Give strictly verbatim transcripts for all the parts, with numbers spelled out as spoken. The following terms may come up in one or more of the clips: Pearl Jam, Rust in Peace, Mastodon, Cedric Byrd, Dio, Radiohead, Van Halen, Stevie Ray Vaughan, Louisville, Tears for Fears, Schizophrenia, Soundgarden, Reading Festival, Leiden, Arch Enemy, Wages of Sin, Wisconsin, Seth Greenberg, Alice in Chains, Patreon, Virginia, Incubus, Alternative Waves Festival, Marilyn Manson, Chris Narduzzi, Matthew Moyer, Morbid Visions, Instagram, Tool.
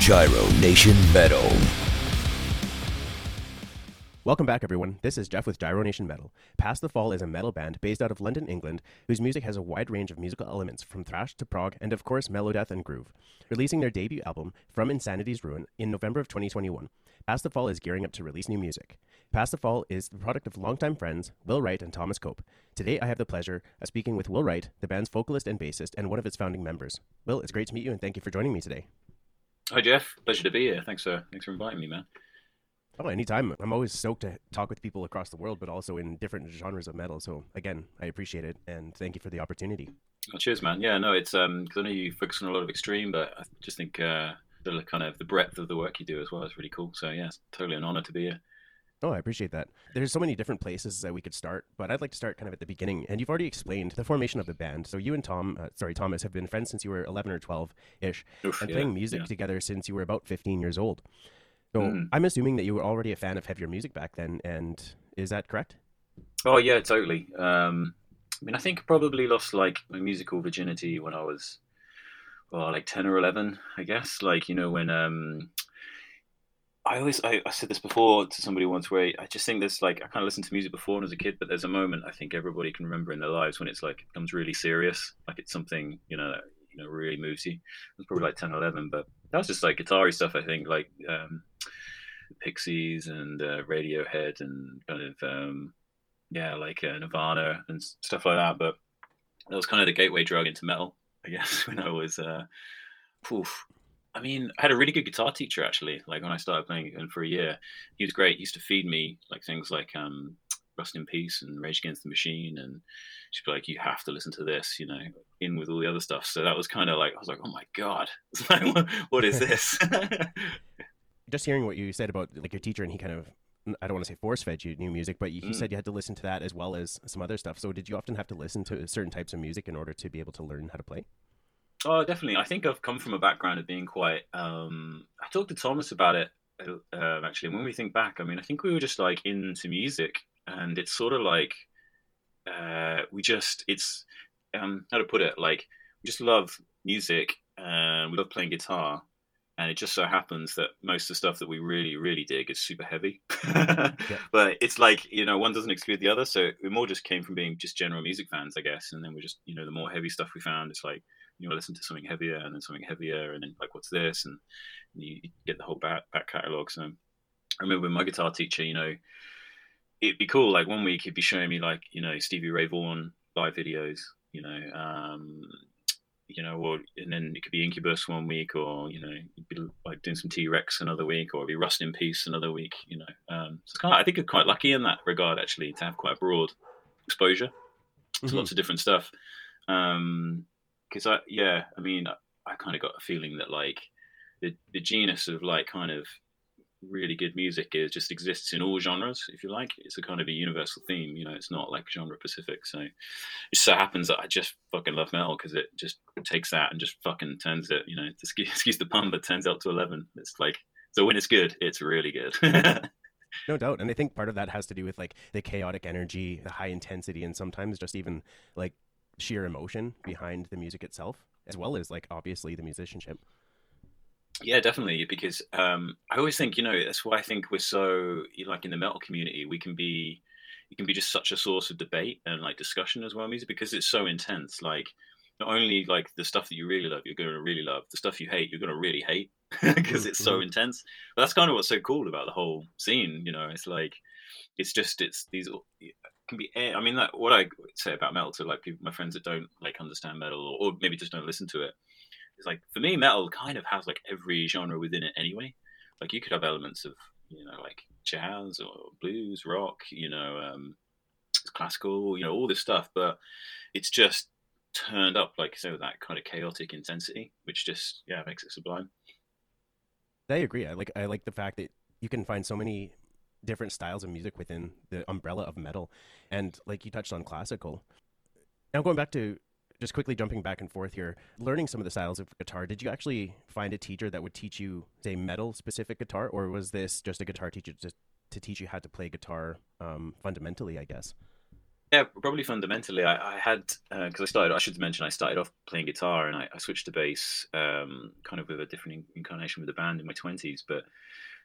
Gyro Nation Metal. Welcome back, everyone. This is Jeff with Gyro Nation Metal. Past the Fall is a metal band based out of London, England, whose music has a wide range of musical elements from thrash to prog and, of course, melodeath and groove. Releasing their debut album, From Insanity's Ruin, in November of twenty twenty-one, Past the Fall is gearing up to release new music. Past the Fall is the product of longtime friends Will Wright and Thomas Cope. Today, I have the pleasure of speaking with Will Wright, the band's vocalist and bassist, and one of its founding members. Will, it's great to meet you, and thank you for joining me today. Hi, Jeff. Pleasure to be here. Thanks, uh, thanks for inviting me, man. Oh, anytime. I'm always stoked to talk with people across the world, but also in different genres of metal. So, again, I appreciate it, and thank you for the opportunity. Oh, cheers, man. Yeah, no, it's um, because I know you focus on a lot of extreme, but I just think uh, the kind of the breadth of the work you do as well is really cool. So, yeah, it's totally an honor to be here. Oh, I appreciate that. There's so many different places that we could start, but I'd like to start kind of at the beginning. And you've already explained the formation of the band. So you and Tom, uh, sorry, Thomas, have been friends since you were eleven or twelve-ish, Oof, and yeah, playing music yeah. together since you were about fifteen years old. So mm. I'm assuming that you were already a fan of heavier music back then, and is that correct? Oh, yeah, totally. Um, I mean, I think I probably lost, like, my musical virginity when I was, well, like ten or eleven, I guess. Like, you know, when... Um, I always, I, I said this before to somebody once where I just think there's like, I kind of listened to music before when I was a kid, but there's a moment I think everybody can remember in their lives when it's like, it becomes really serious. Like it's something, you know, that, you know, really moves you. It was probably like ten, eleven, but that was just like guitar-y stuff, I think, like um, Pixies and uh, Radiohead and kind of, um, yeah, like uh, Nirvana and stuff like that. But that was kind of the gateway drug into metal, I guess, when I was, uh, poof. I mean, I had a really good guitar teacher, actually, like when I started playing and for a year. He was great. He used to feed me like things like um, Rust in Peace and Rage Against the Machine. And she'd be like, you have to listen to this, you know, in with all the other stuff. So that was kind of like, I was like, oh, my God, it's like, what, what is this? Just hearing what you said about like your teacher and he kind of, I don't want to say force fed you new music, but he mm. said you had to listen to that as well as some other stuff. So did you often have to listen to certain types of music in order to be able to learn how to play? Oh, definitely. I think I've come from a background of being quite, um, I talked to Thomas about it, uh, actually, and when we think back, I mean, I think we were just like into music, and it's sort of like, uh, we just, it's, um, how to put it, like, we just love music, and we love playing guitar, and it just so happens that most of the stuff that we really, really dig is super heavy, yeah. But it's like, you know, one doesn't exclude the other, so we more just came from being just general music fans, I guess, and then we just, you know, the more heavy stuff we found, it's like, you know, listen to something heavier and then something heavier and then like, what's this? And you get the whole back, back catalogue. So I remember with my guitar teacher, you know, it'd be cool. Like one week he'd be showing me like, you know, Stevie Ray Vaughan live videos, you know, um, you know, or, and then it could be Incubus one week or, you know, it'd be like doing some T-Rex another week or it'd be Rust in Peace another week, you know. Um, so it's kind of, I think I'm quite lucky in that regard actually to have quite a broad exposure to mm-hmm. lots of different stuff. Um, Because, I yeah, I mean, I, I kind of got a feeling that, like, the, the genus of, like, kind of really good music is just exists in all genres, if you like. It's a kind of a universal theme, you know, it's not, like, genre-specific. So it just so happens that I just fucking love metal because it just takes that and just fucking turns it, you know, excuse, excuse the pun, but turns out to eleven. It's like, so when it's good, it's really good. No doubt. And I think part of that has to do with, like, the chaotic energy, the high intensity, and sometimes just even, like, sheer emotion behind the music itself as well as like obviously the musicianship. Yeah, definitely, because um I always think, you know, that's why I think we're so, like, in the metal community we can be it can be just such a source of debate and like discussion as well, music, because it's so intense. Like not only like the stuff that you really love you're going to really love, the stuff you hate you're going to really hate because it's so intense. But that's kind of what's so cool about the whole scene, you know. It's like it's just it's these can be air. I mean, that what I say about metal to like people, my friends that don't like understand metal or, or maybe just don't listen to it, it's like for me metal kind of has like every genre within it anyway. Like you could have elements of, you know, like jazz or blues, rock, you know, um classical, you know, all this stuff, but it's just turned up like so that kind of chaotic intensity which just yeah makes it sublime. I agree. I like I like the fact that you can find so many different styles of music within the umbrella of metal. And like you touched on classical. Now going back to just quickly jumping back and forth here, learning some of the styles of guitar, did you actually find a teacher that would teach you, say, metal specific guitar, or was this just a guitar teacher to, to teach you how to play guitar um, fundamentally, I guess? Yeah, probably fundamentally, I, I had, because uh, I started, I should mention, I started off playing guitar and I, I switched to bass, um, kind of with a different incarnation with the band in my twenties. But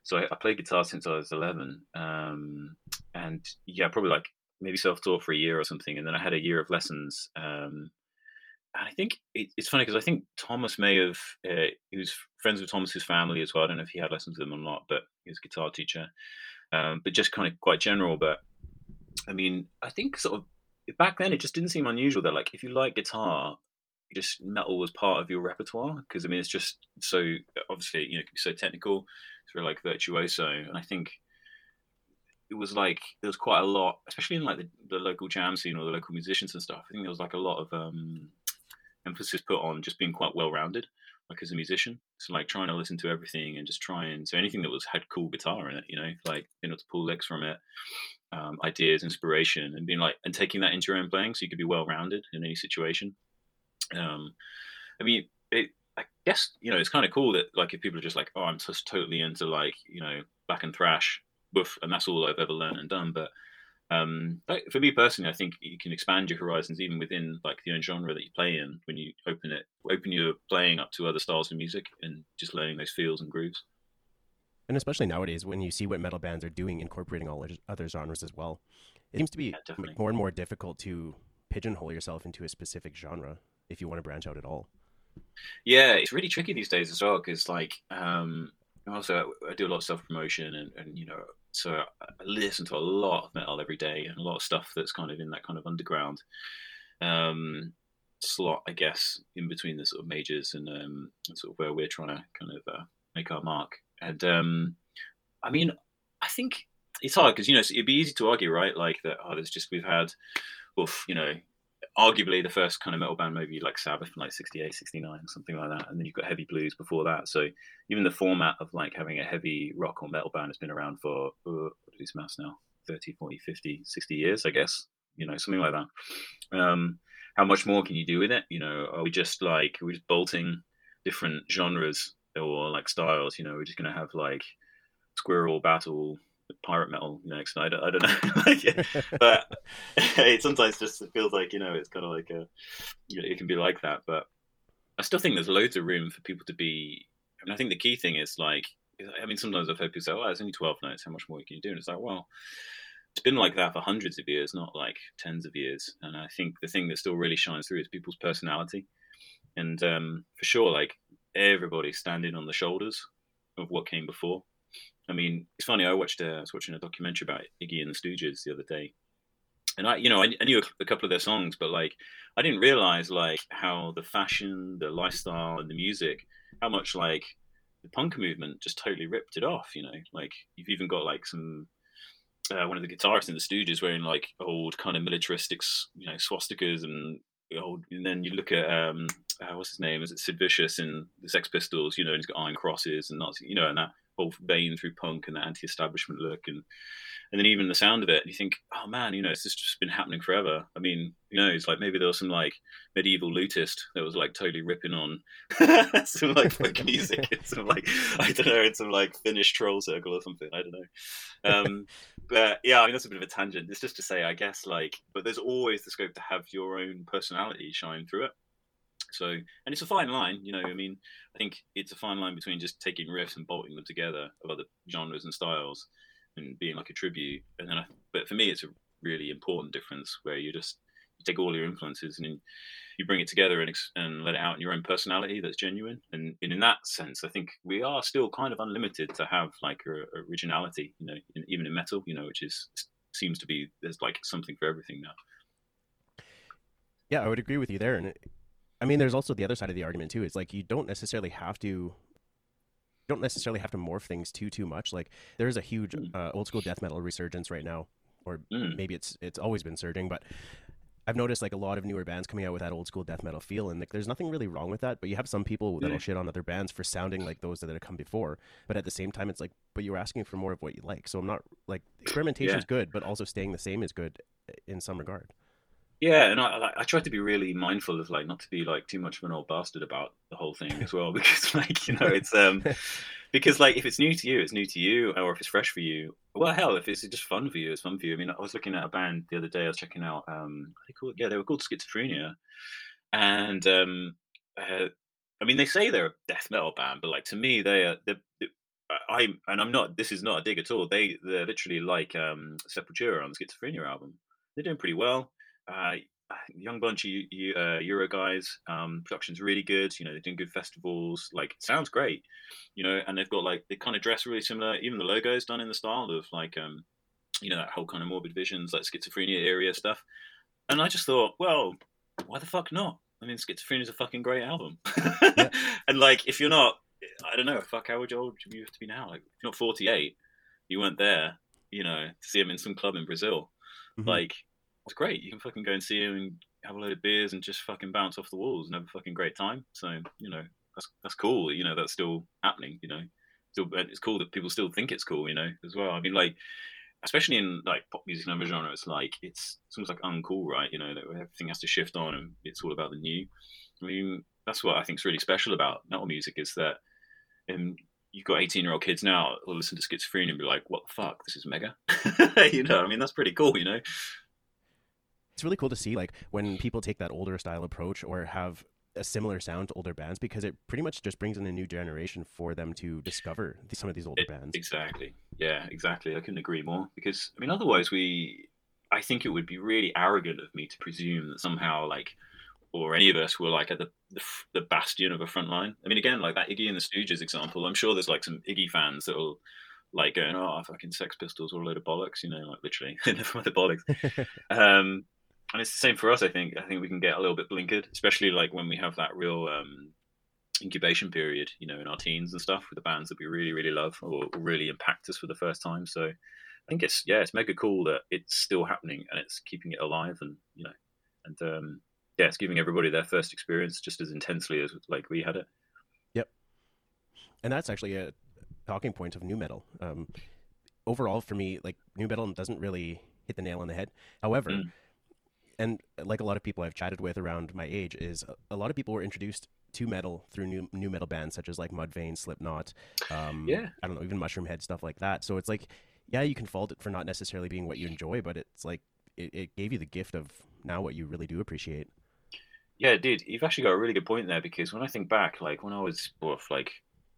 so I, I played guitar since I was eleven. Um, and yeah, probably like maybe self-taught for a year or something. And then I had a year of lessons. Um, and I think it, it's funny because I think Thomas may have, uh, he was friends with Thomas's family as well. I don't know if he had lessons with them or not, but he was a guitar teacher. Um, but just kind of quite general, but I mean, I think sort of back then it just didn't seem unusual that like if you like guitar, just metal was part of your repertoire because I mean it's just so obviously you know it can be so technical, it's really like virtuoso, and I think it was like there was quite a lot, especially in like the, the local jam scene or the local musicians and stuff. I think there was like a lot of um, emphasis put on just being quite well rounded, like as a musician. So like trying to listen to everything and just trying so anything that was had cool guitar in it, you know, like being able to pull licks from it. Um, ideas, inspiration, and being like, and taking that into your own playing, so you could be well-rounded in any situation. Um, I mean, it, I guess you know it's kind of cool that like if people are just like, oh, I'm just totally into like you know black and thrash, woof, and that's all I've ever learned and done. But um, like, for me personally, I think you can expand your horizons even within like the own genre that you play in when you open it, open your playing up to other styles of music and just learning those feels and grooves. And especially nowadays, when you see what metal bands are doing, incorporating all other genres as well, it seems to be yeah, more and more difficult to pigeonhole yourself into a specific genre if you want to branch out at all. Yeah, it's really tricky these days as well, because like, um, also I do a lot of self-promotion, and, and you know, so I listen to a lot of metal every day and a lot of stuff that's kind of in that kind of underground um, slot, I guess, in between the sort of majors and, um, and sort of where we're trying to kind of uh, make our mark. And um, I mean, I think it's hard because, you know, it'd be easy to argue, right? Like that, oh, there's just, we've had, oof, you know, arguably the first kind of metal band, maybe like Sabbath in like sixty-eight, sixty-nine or something like that. And then you've got heavy blues before that. So even the format of like having a heavy rock or metal band has been around for, uh, what is this mass now? thirty, forty, fifty, sixty years, I guess, you know, something like that. Um, how much more can you do with it? You know, are we just like, are we just bolting different genres or like styles, you know, we're just going to have like squirrel battle, pirate metal next night. I don't know. like, yeah. But it sometimes just feels like, you know, it's kind of like a, you know, it can be like that. But I still think there's loads of room for people to be, I mean, I think the key thing is like, I mean, sometimes I've heard people say, oh, it's only twelve notes, how much more can you do? And it's like, well, it's been like that for hundreds of years, not like tens of years. And I think the thing that still really shines through is people's personality. And um, for sure, like, everybody standing on the shoulders of what came before. I mean, it's funny. I watched. Uh, I was watching a documentary about Iggy and the Stooges the other day, and I, you know, I, I knew a couple of their songs, but like, I didn't realize like how the fashion, the lifestyle, and the music, how much like the punk movement just totally ripped it off. You know, like you've even got like some uh, one of the guitarists in the Stooges wearing like old kind of militaristic, you know, swastikas and old. And then you look at. Um, Uh, what's his name? Is it Sid Vicious in the Sex Pistols? You know, and he's got iron crosses and Nazi, you know, and that whole vein through punk and that anti-establishment look, and and then even the sound of it. And you think, oh man, you know, it's just, just been happening forever. I mean, you know, it's like maybe there was some like medieval lutist that was like totally ripping on some like folk music and some like I don't know, and some like Finnish troll circle or something. I don't know. Um, but yeah, I mean, that's a bit of a tangent. It's just to say, I guess, like, but there's always the scope to have your own personality shine through it. So, and it's a fine line, you know, I mean, I think it's a fine line between just taking riffs and bolting them together of other genres and styles and being like a tribute. And then, I, but for me, it's a really important difference where you just you take all your influences and you bring it together and, and let it out in your own personality that's genuine. And, and in that sense, I think we are still kind of unlimited to have like a, a originality, you know, in, even in metal, you know, which is seems to be, there's like something for everything now. Yeah, I would agree with you there. And it... I mean, there's also the other side of the argument too. It's like you don't necessarily have to, you don't necessarily have to morph things too too much. Like there is a huge uh, old school death metal resurgence right now, or mm. maybe it's it's always been surging. But I've noticed like a lot of newer bands coming out with that old school death metal feel, and like there's nothing really wrong with that. But you have some people that'll mm. shit on other bands for sounding like those that have come before. But at the same time, it's like, but you're asking for more of what you like. So I'm not like experimentation is yeah. good, but also staying the same is good in some regard. Yeah, and I, I try to be really mindful of like not to be like too much of an old bastard about the whole thing as well, because like you know it's um because like if it's new to you, it's new to you, or if it's fresh for you, Well, hell, if it's just fun for you, it's fun for you. I mean, I was looking at a band the other day. I was checking out, um, what are they called? Yeah, they were called Schizophrenia. And, um, uh, I mean, they say they're a death metal band, but like to me, they are, they're, I, and I'm not, this is not a dig at all. They, they're literally like um, Sepultura on the Schizophrenia album. They're doing pretty well. Uh, young bunch of you, you, uh, Euro guys, um, production's really good. You know, they're doing good festivals. Like, it sounds great. You know, and they've got like, they kind of dress really similar. Even the logo's done in the style of like, um, you know, that whole kind of Morbid Visions, like Schizophrenia area stuff. And I just thought, well, why the fuck not? I mean, Schizophrenia's a fucking great album. Yeah. And like, if you're not, I don't know, fuck, how old do you have to be now? Like, if you're not forty-eight, you weren't there, you know, to see him in some club in Brazil. Mm-hmm. Like, it's great. You can fucking go and see him and have a load of beers and just fucking bounce off the walls and have a fucking great time. So, you know, that's that's cool. You know, that's still happening, you know. Still, it's cool that people still think it's cool, you know, as well. I mean, like, especially in, like, pop music and other genre, it's like, it's, it's almost like uncool, right? You know, that everything has to shift on and it's all about the new. I mean, that's what I think is really special about metal music is that and you've got eighteen-year-old kids now who'll listen to Schizophrenia and be like, what the fuck, this is mega. You know, I mean, that's pretty cool, you know. It's really cool to see, like, when people take that older style approach or have a similar sound to older bands, because it pretty much just brings in a new generation for them to discover some of these older it, bands. Exactly. Yeah, exactly. I couldn't agree more. Because, I mean, otherwise we... I think it would be really arrogant of me to presume that somehow, like... or any of us were like at the, the the bastion of a front line. I mean, again, like that Iggy and the Stooges example, I'm sure there's like some Iggy fans that will like going, oh, fucking Sex Pistols, all a load of bollocks, you know, like literally, never mind the bollocks. Um, and it's the same for us, I think. I think we can get a little bit blinkered, especially like when we have that real um, incubation period, you know, in our teens and stuff with the bands that we really, really love or really impact us for the first time. So I think it's, yeah, it's mega cool that it's still happening and it's keeping it alive and, you know, and, um, yeah, it's giving everybody their first experience just as intensely as like we had it. Yep. And that's actually a talking point of nu metal. Um, overall, for me, like nu metal doesn't really hit the nail on the head. However, mm. and like a lot of people I've chatted with around my age, is a lot of people were introduced to metal through new nu metal bands such as like Mudvayne, Slipknot, um, yeah. I don't know, even Mushroomhead, stuff like that. So it's like, yeah, you can fault it for not necessarily being what you enjoy, but it's like it, it gave you the gift of now what you really do appreciate. Yeah, it did. You've actually got a really good point there because when I think back, like when I was, off, like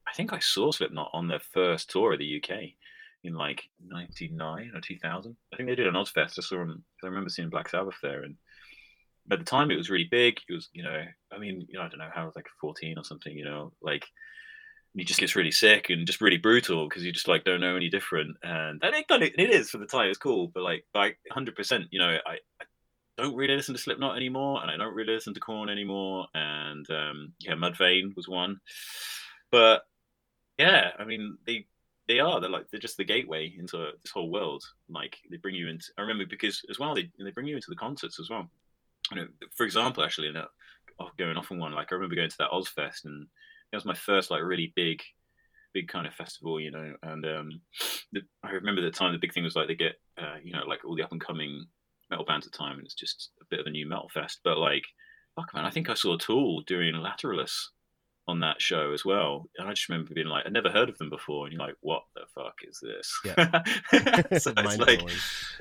I think I saw Slipknot on their first tour of the U K in like ninety-nine or two thousand. I think they did an Ozfest. I saw them. I remember seeing Black Sabbath there, and at the time it was really big. It was, you know, I mean, you know, I don't know how I was like fourteen or something. You know, like he just gets really sick and just really brutal because you just like don't know any different. And and it, it is for the time. It's cool, but like like one hundred percent. You know, I. I don't really listen to Slipknot anymore, and I don't really listen to Korn anymore, and um, yeah, Mudvayne was one. But yeah, I mean, they they are they're like they're just the gateway into this whole world. Like they bring you into. I remember because as well they they bring you into the concerts as well. You know, for example, actually, you know, going off on one, like I remember going to that Ozfest, and that was my first like really big, big kind of festival, you know. And um, the, I remember at the time the big thing was like they get uh, you know like all the up and coming metal bands at the time, and it's just a bit of a new metal fest. But like, fuck man, I think I saw Tool doing Lateralis on that show as well, and I just remember being like, I never heard of them before, and you're like, what the fuck is this? Yeah. So it's like,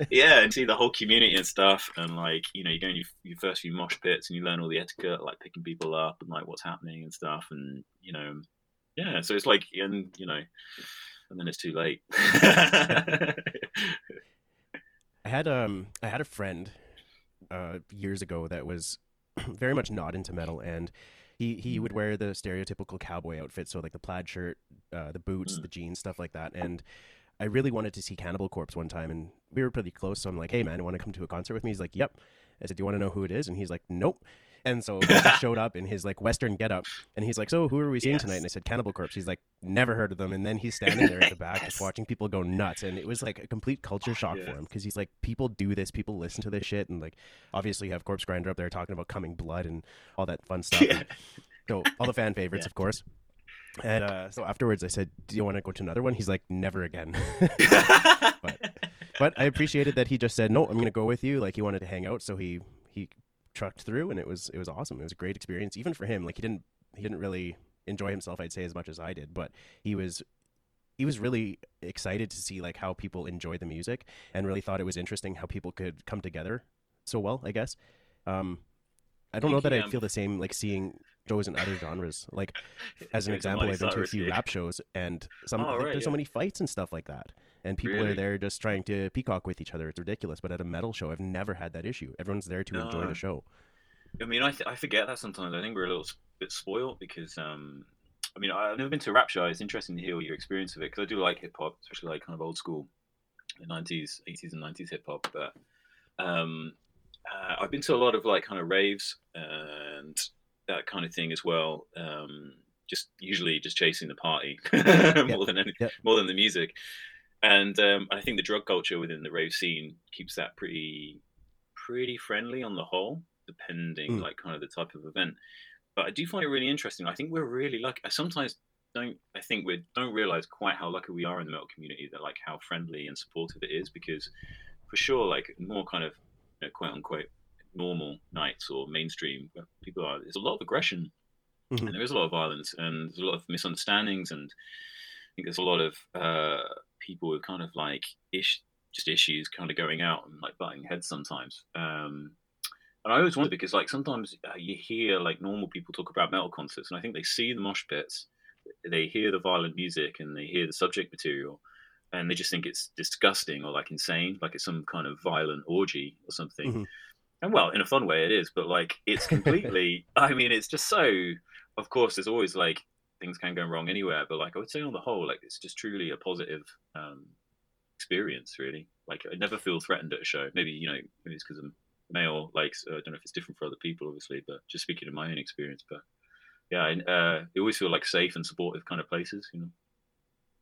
yeah, and see the whole community and stuff, and like, you know, you go in your, your first few mosh pits, and you learn all the etiquette, like picking people up and like what's happening and stuff, and you know, yeah. So it's like, and you know, and then it's too late. I had um I had a friend uh, years ago that was very much not into metal, and he, he would wear the stereotypical cowboy outfit, so like the plaid shirt, uh, the boots, the jeans, stuff like that. And I really wanted to see Cannibal Corpse one time, and we were pretty close, so I'm like, hey man, want to come to a concert with me? He's like, yep. I said, do you want to know who it is? And he's like, nope. And so he showed up in his like Western getup, and he's like, so who are we seeing yes. tonight? And I said, Cannibal Corpse. He's like, never heard of them. And then he's standing there at the back, yes. just watching people go nuts. And it was like a complete culture shock yeah. for him, because he's like, people do this, people listen to this shit. And like, obviously you have Corpse Grinder up there talking about coming blood and all that fun stuff. Yeah. So all the fan favorites, yeah. of course. And uh, so afterwards I said, do you want to go to another one? He's like, never again. but, but I appreciated that he just said, no, I'm going to go with you. Like he wanted to hang out. So he, he, trucked through, and it was it was awesome. It was a great experience, even for him. Like he didn't he didn't really enjoy himself, I'd say, as much as I did, but he was he was really excited to see like how people enjoy the music, and really thought it was interesting how people could come together so well, I guess. Um, I don't know that I feel the same like seeing shows in other genres. Like, as an example, I've been to a few rap shows, and some oh, right, there's yeah. so many fights and stuff like that. And people really? are there just trying to peacock with each other. It's ridiculous. But at a metal show, I've never had that issue. Everyone's there to no. enjoy the show. I mean, I, th- I forget that sometimes. I think we're a little bit spoiled because, um, I mean, I've never been to a rap show. It's interesting to hear your experience of it, because I do like hip hop, especially like kind of old school, the nineties, eighties and nineties hip hop. But um, uh, I've been to a lot of like kind of raves and that kind of thing as well. Um, just usually just chasing the party more yep. than any, yep. more than the music. And um, I think the drug culture within the rave scene keeps that pretty, pretty friendly on the whole, depending mm. like kind of the type of event. But I do find it really interesting. I think we're really lucky. I sometimes don't. I think we don't realize quite how lucky we are in the metal community. That like how friendly and supportive it is. Because for sure, like more kind of you know, quote unquote normal nights or mainstream where people are. There's a lot of aggression, mm-hmm. and there is a lot of violence, and there's a lot of misunderstandings, and I think there's a lot of. Uh, people with kind of like ish just issues kind of going out and like butting heads sometimes, um and I always wonder because like sometimes uh, you hear like normal people talk about metal concerts, and I think they see the mosh pits, they hear the violent music, and they hear the subject material, and they just think it's disgusting or like insane, like it's some kind of violent orgy or something. Mm-hmm. And well, in a fun way it is, but like it's completely I mean it's just so, of course there's always like things can go wrong anywhere, but like I would say on the whole, like it's just truly a positive um, experience, really. Like I never feel threatened at a show. Maybe, you know, maybe it's because I'm male, like, so I don't know if it's different for other people, obviously, but just speaking of my own experience, but yeah, I, uh, I always feel like safe and supportive kind of places, you know?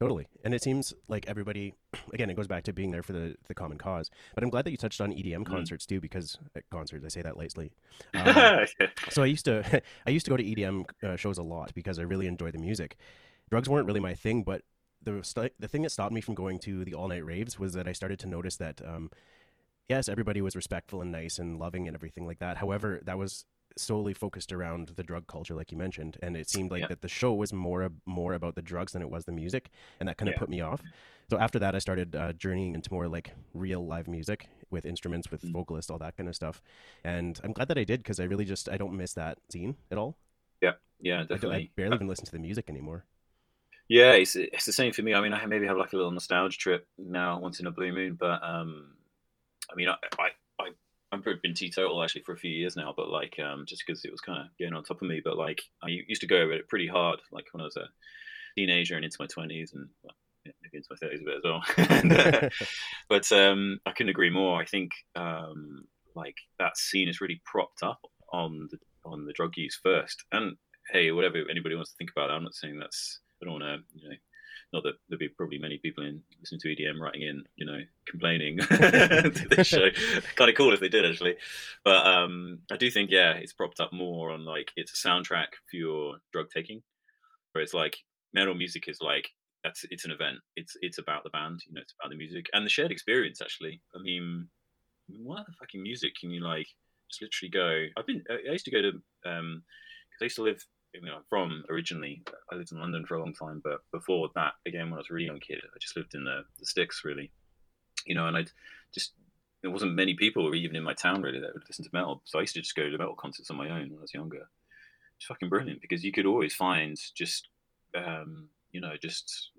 Totally. And it seems like everybody, again, it goes back to being there for the, the common cause, but I'm glad that you touched on E D M concerts too, because concerts, I say that lightly. Um, yeah. So I used to, I used to go to E D M uh, shows a lot because I really enjoy the music. Drugs weren't really my thing, but the, st- the thing that stopped me from going to the all night raves was that I started to notice that, um, yes, everybody was respectful and nice and loving and everything like that. However, that was solely focused around the drug culture, like you mentioned, and it seemed like yeah. that the show was more more about the drugs than it was the music, and that kind of yeah. put me off. So after that I started uh, journeying into more like real live music with instruments, with mm. vocalists, all that kind of stuff, and I'm glad that I did, because I really just I don't miss that scene at all. Yeah yeah definitely. I, I barely even listen to the music anymore. Yeah, it's it's the same for me. I mean, I maybe have like a little nostalgia trip now once in a blue moon, but um I mean I I I've been teetotal actually for a few years now, but like um just because it was kind of getting on top of me, but like I used to go over it pretty hard like when I was a teenager and into my twenties, and well, maybe into my thirties a bit as well. and, uh, but um I couldn't agree more. I think um like that scene is really propped up on the on the drug use first, and hey, whatever anybody wants to think about it, I'm not saying that's I don't want to you know not that there'll be probably many people in listening to E D M writing in, you know, complaining to this show. Kind of cool if they did, actually. But um, I do think, yeah, it's propped up more on, like, it's a soundtrack for your drug taking, where it's like metal music is like, that's it's an event. It's it's about the band, you know, it's about the music. And the shared experience, actually. I mean, what other fucking music can you, like, just literally go... I've been, I used to go to, um, because I used to live... You know, from originally, I lived in London for a long time, but before that, again, when I was a really young kid, I just lived in the, the sticks, really, you know, and I just, there wasn't many people even in my town, really, that would listen to metal, so I used to just go to metal concerts on my own when I was younger. It's fucking brilliant, because you could always find just, um, you know, just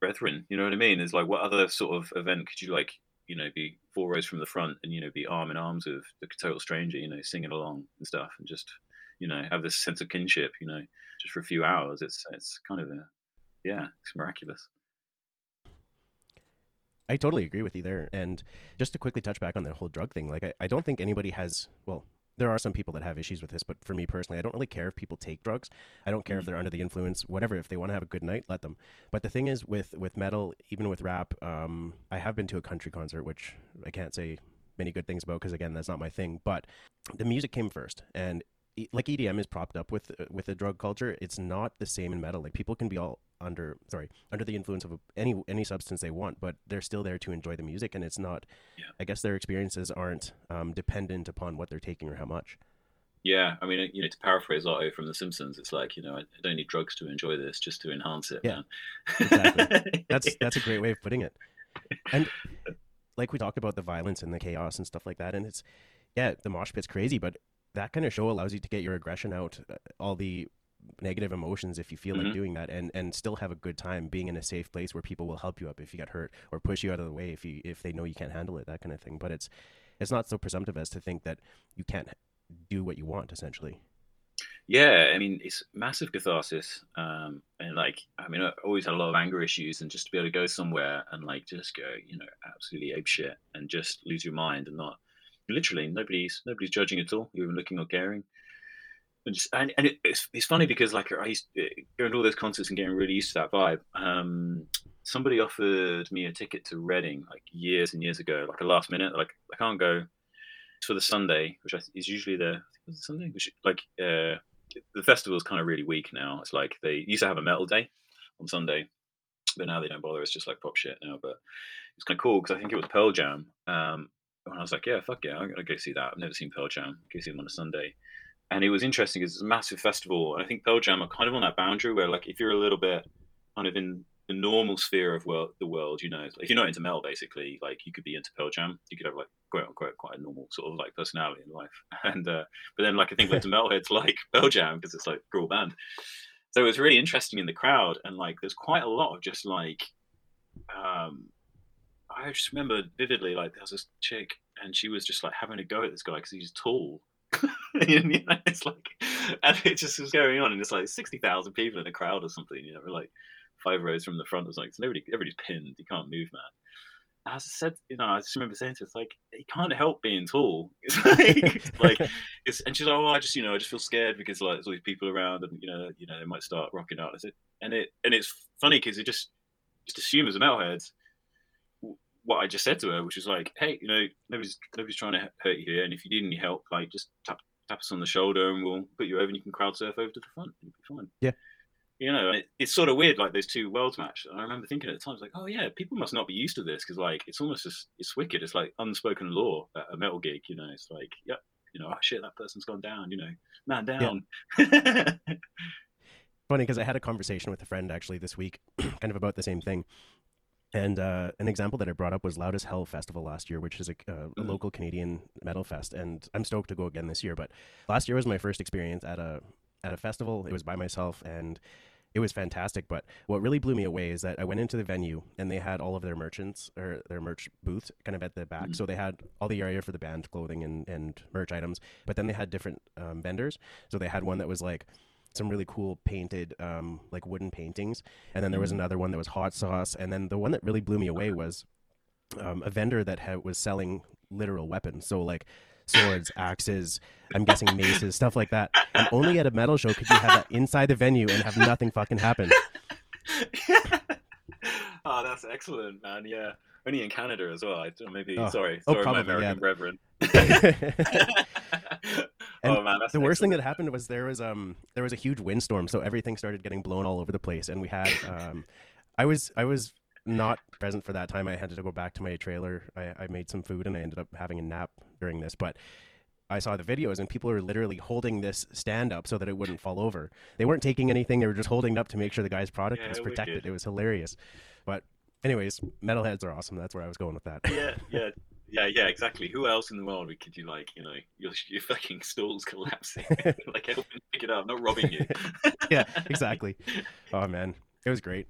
brethren, you know what I mean? It's like, what other sort of event could you, like, you know, be four rows from the front and, you know, be arm in arms with the total stranger, you know, singing along and stuff, and just... you know, have this sense of kinship, you know, just for a few hours. It's it's kind of, a, yeah, it's miraculous. I totally agree with you there. And just to quickly touch back on the whole drug thing, like, I, I don't think anybody has, well, there are some people that have issues with this, but for me personally, I don't really care if people take drugs. I don't care mm-hmm. if they're under the influence, whatever. If they want to have a good night, let them. But the thing is with, with metal, even with rap, um, I have been to a country concert, which I can't say many good things about because, again, that's not my thing. But the music came first, and like E D M is propped up with with the drug culture. It's not the same in metal. Like people can be all under sorry under the influence of any any substance they want, but they're still there to enjoy the music, and it's not. Yeah. I guess their experiences aren't um, dependent upon what they're taking or how much. Yeah, I mean, you know, to paraphrase Otto from The Simpsons, it's like, you know, I don't need drugs to enjoy this, just to enhance it. Yeah, man. Exactly. That's that's a great way of putting it. And like we talked about the violence and the chaos and stuff like that, and it's, yeah, the mosh pit's crazy, but that kind of show allows you to get your aggression out, all the negative emotions if you feel mm-hmm. like doing that, and and still have a good time being in a safe place where people will help you up if you get hurt or push you out of the way if you if they know you can't handle it, that kind of thing. But it's it's not so presumptive as to think that you can't do what you want, essentially. Yeah, I mean, it's massive catharsis. Um, and like, I mean, I always had a lot of anger issues, and just to be able to go somewhere and like just go, you know, absolutely apeshit and just lose your mind, and not literally nobody's nobody's judging at all, even looking or caring. And just and, and it, it's it's funny because like I used to go to all those concerts and getting really used to that vibe. Um, somebody offered me a ticket to Reading like years and years ago, like a last minute, like I can't go. It's for the Sunday, which I th- is usually the, I think it was the Sunday, which like uh, the festival is kind of really weak now. It's like they used to have a metal day on Sunday, but now they don't bother. It's just like pop shit now. But it's kind of cool because I think it was Pearl Jam, um, and I was like, yeah, fuck yeah, I'm gonna go see that. I've never seen Pearl Jam. Go see them on a Sunday, and it was interesting because it's a massive festival. And I think Pearl Jam are kind of on that boundary where like if you're a little bit kind of in the normal sphere of world, the world, you know, like if you're not into metal, basically, like you could be into Pearl Jam, you could have like quote unquote quite a normal sort of like personality in life, and uh, but then like I think like the metalheads like Pearl Jam because it's like a cool band. So it was really interesting in the crowd, and like there's quite a lot of just like, um, I just remember vividly like there was this chick and she was just like having a go at this guy because he's tall. You know, it's like, and it just was going on, and it's like sixty thousand people in a crowd or something. You know, we're like five rows from the front. It was like, so nobody, everybody's pinned. You can't move, man. And I said, you know, I just remember saying to her, it's like, you can't help being tall. It's like, it's like, it's, and she's like, oh, I just, you know, I just feel scared because like there's all these people around, and you know, you know, they might start rocking out. I said, and it, and it's funny because it just, just assume as a metalhead what I just said to her, which was like, hey, you know, nobody's, nobody's trying to hurt you here, and if you need any help, like just tap, tap us on the shoulder, and we'll put you over, and you can crowd surf over to the front. You'll be fine. Yeah. You know, it, it's sort of weird, like those two worlds match. And I remember thinking at the time, it's like, oh yeah, people must not be used to this because, like, it's almost just, it's wicked. It's like unspoken law at a metal gig. You know, it's like, yep, you know, oh shit, that person's gone down. You know, man down. Yeah. Funny because I had a conversation with a friend actually this week, kind of about the same thing. And uh, an example that I brought up was Loud as Hell Festival last year, which is a, uh, mm-hmm. a local Canadian metal fest, and I'm stoked to go again this year. But last year was my first experience at a. at a festival. It was by myself and it was fantastic, but what really blew me away is that I went into the venue and they had all of their merchants or their merch booth kind of at the back. Mm-hmm. So they had all the area for the band clothing and, and merch items, but then they had different um, vendors. So they had one that was like some really cool painted um, like wooden paintings, and then there was another one that was hot sauce, and then the one that really blew me away was um, a vendor that ha- was selling literal weapons. So like swords, axes, I'm guessing maces, stuff like that. And only at a metal show could you have that inside the venue and have nothing fucking happen. Oh, that's excellent, man. Yeah. Only in Canada as well. I don't, maybe, oh, sorry. Oh, sorry, probably, my American yeah. brethren. And oh, man, that's the worst thing that happened was there was um there was a huge windstorm, so everything started getting blown all over the place. And we had, um, I was, I was not present for that time. I had to go back to my trailer. I, I made some food and I ended up having a nap during this, but I saw the videos and people were literally holding this stand up so that it wouldn't fall over. They weren't taking anything. They were just holding it up to make sure the guy's product yeah, was protected. Wicked. It was hilarious. But anyways, metalheads are awesome. That's where I was going with that. Yeah, yeah. Yeah, yeah, exactly. Who else in the world could you, like, you know, your, your fucking stall's collapsing, like helping pick it up, not robbing you. Yeah, exactly. Oh man, it was great.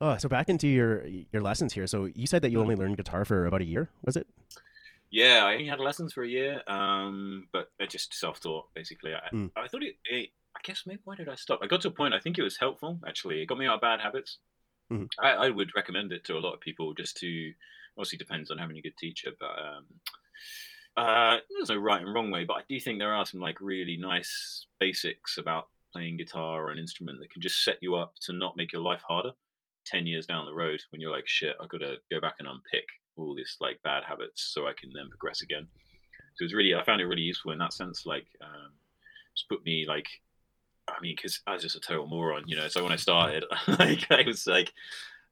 Oh, so back into your your lessons here. So you said that you only learned guitar for about a year, was it? Yeah, I only had lessons for a year, um, but I just self-taught, basically. I, mm. I thought it, it, I guess maybe why did I stop? I got to a point, I think it was helpful, actually. It got me out of bad habits. Mm-hmm. I, I would recommend it to a lot of people just to, obviously depends on having a good teacher, but um, uh, there's no right and wrong way, but I do think there are some like really nice basics about playing guitar or an instrument that can just set you up to not make your life harder ten years down the road when you're like, shit, I've got to go back and unpick all this like bad habits so I can then progress again. So it's really, I found it really useful in that sense. Like, um, just put me like, I mean, cause I was just a total moron, you know? So when I started, like, I was like,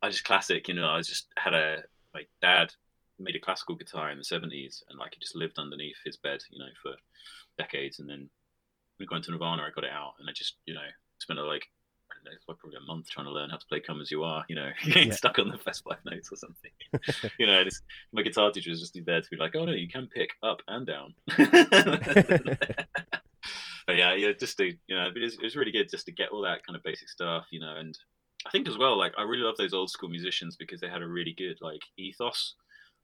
I was just classic, you know, I was just had a, like dad made a classical guitar in the seventies and like, he just lived underneath his bed, you know, for decades, and then we got into Nirvana. I got it out, and I just, you know, spent like I don't know, probably a month trying to learn how to play "Come As You Are." You know, getting yeah. stuck on the first five notes or something. You know, this, my guitar teacher was just there to be like, "Oh no, you can pick up and down." But yeah, yeah, just to, you know, it was, it was really good just to get all that kind of basic stuff, you know, and I think as well, like, I really love those old school musicians because they had a really good, like, ethos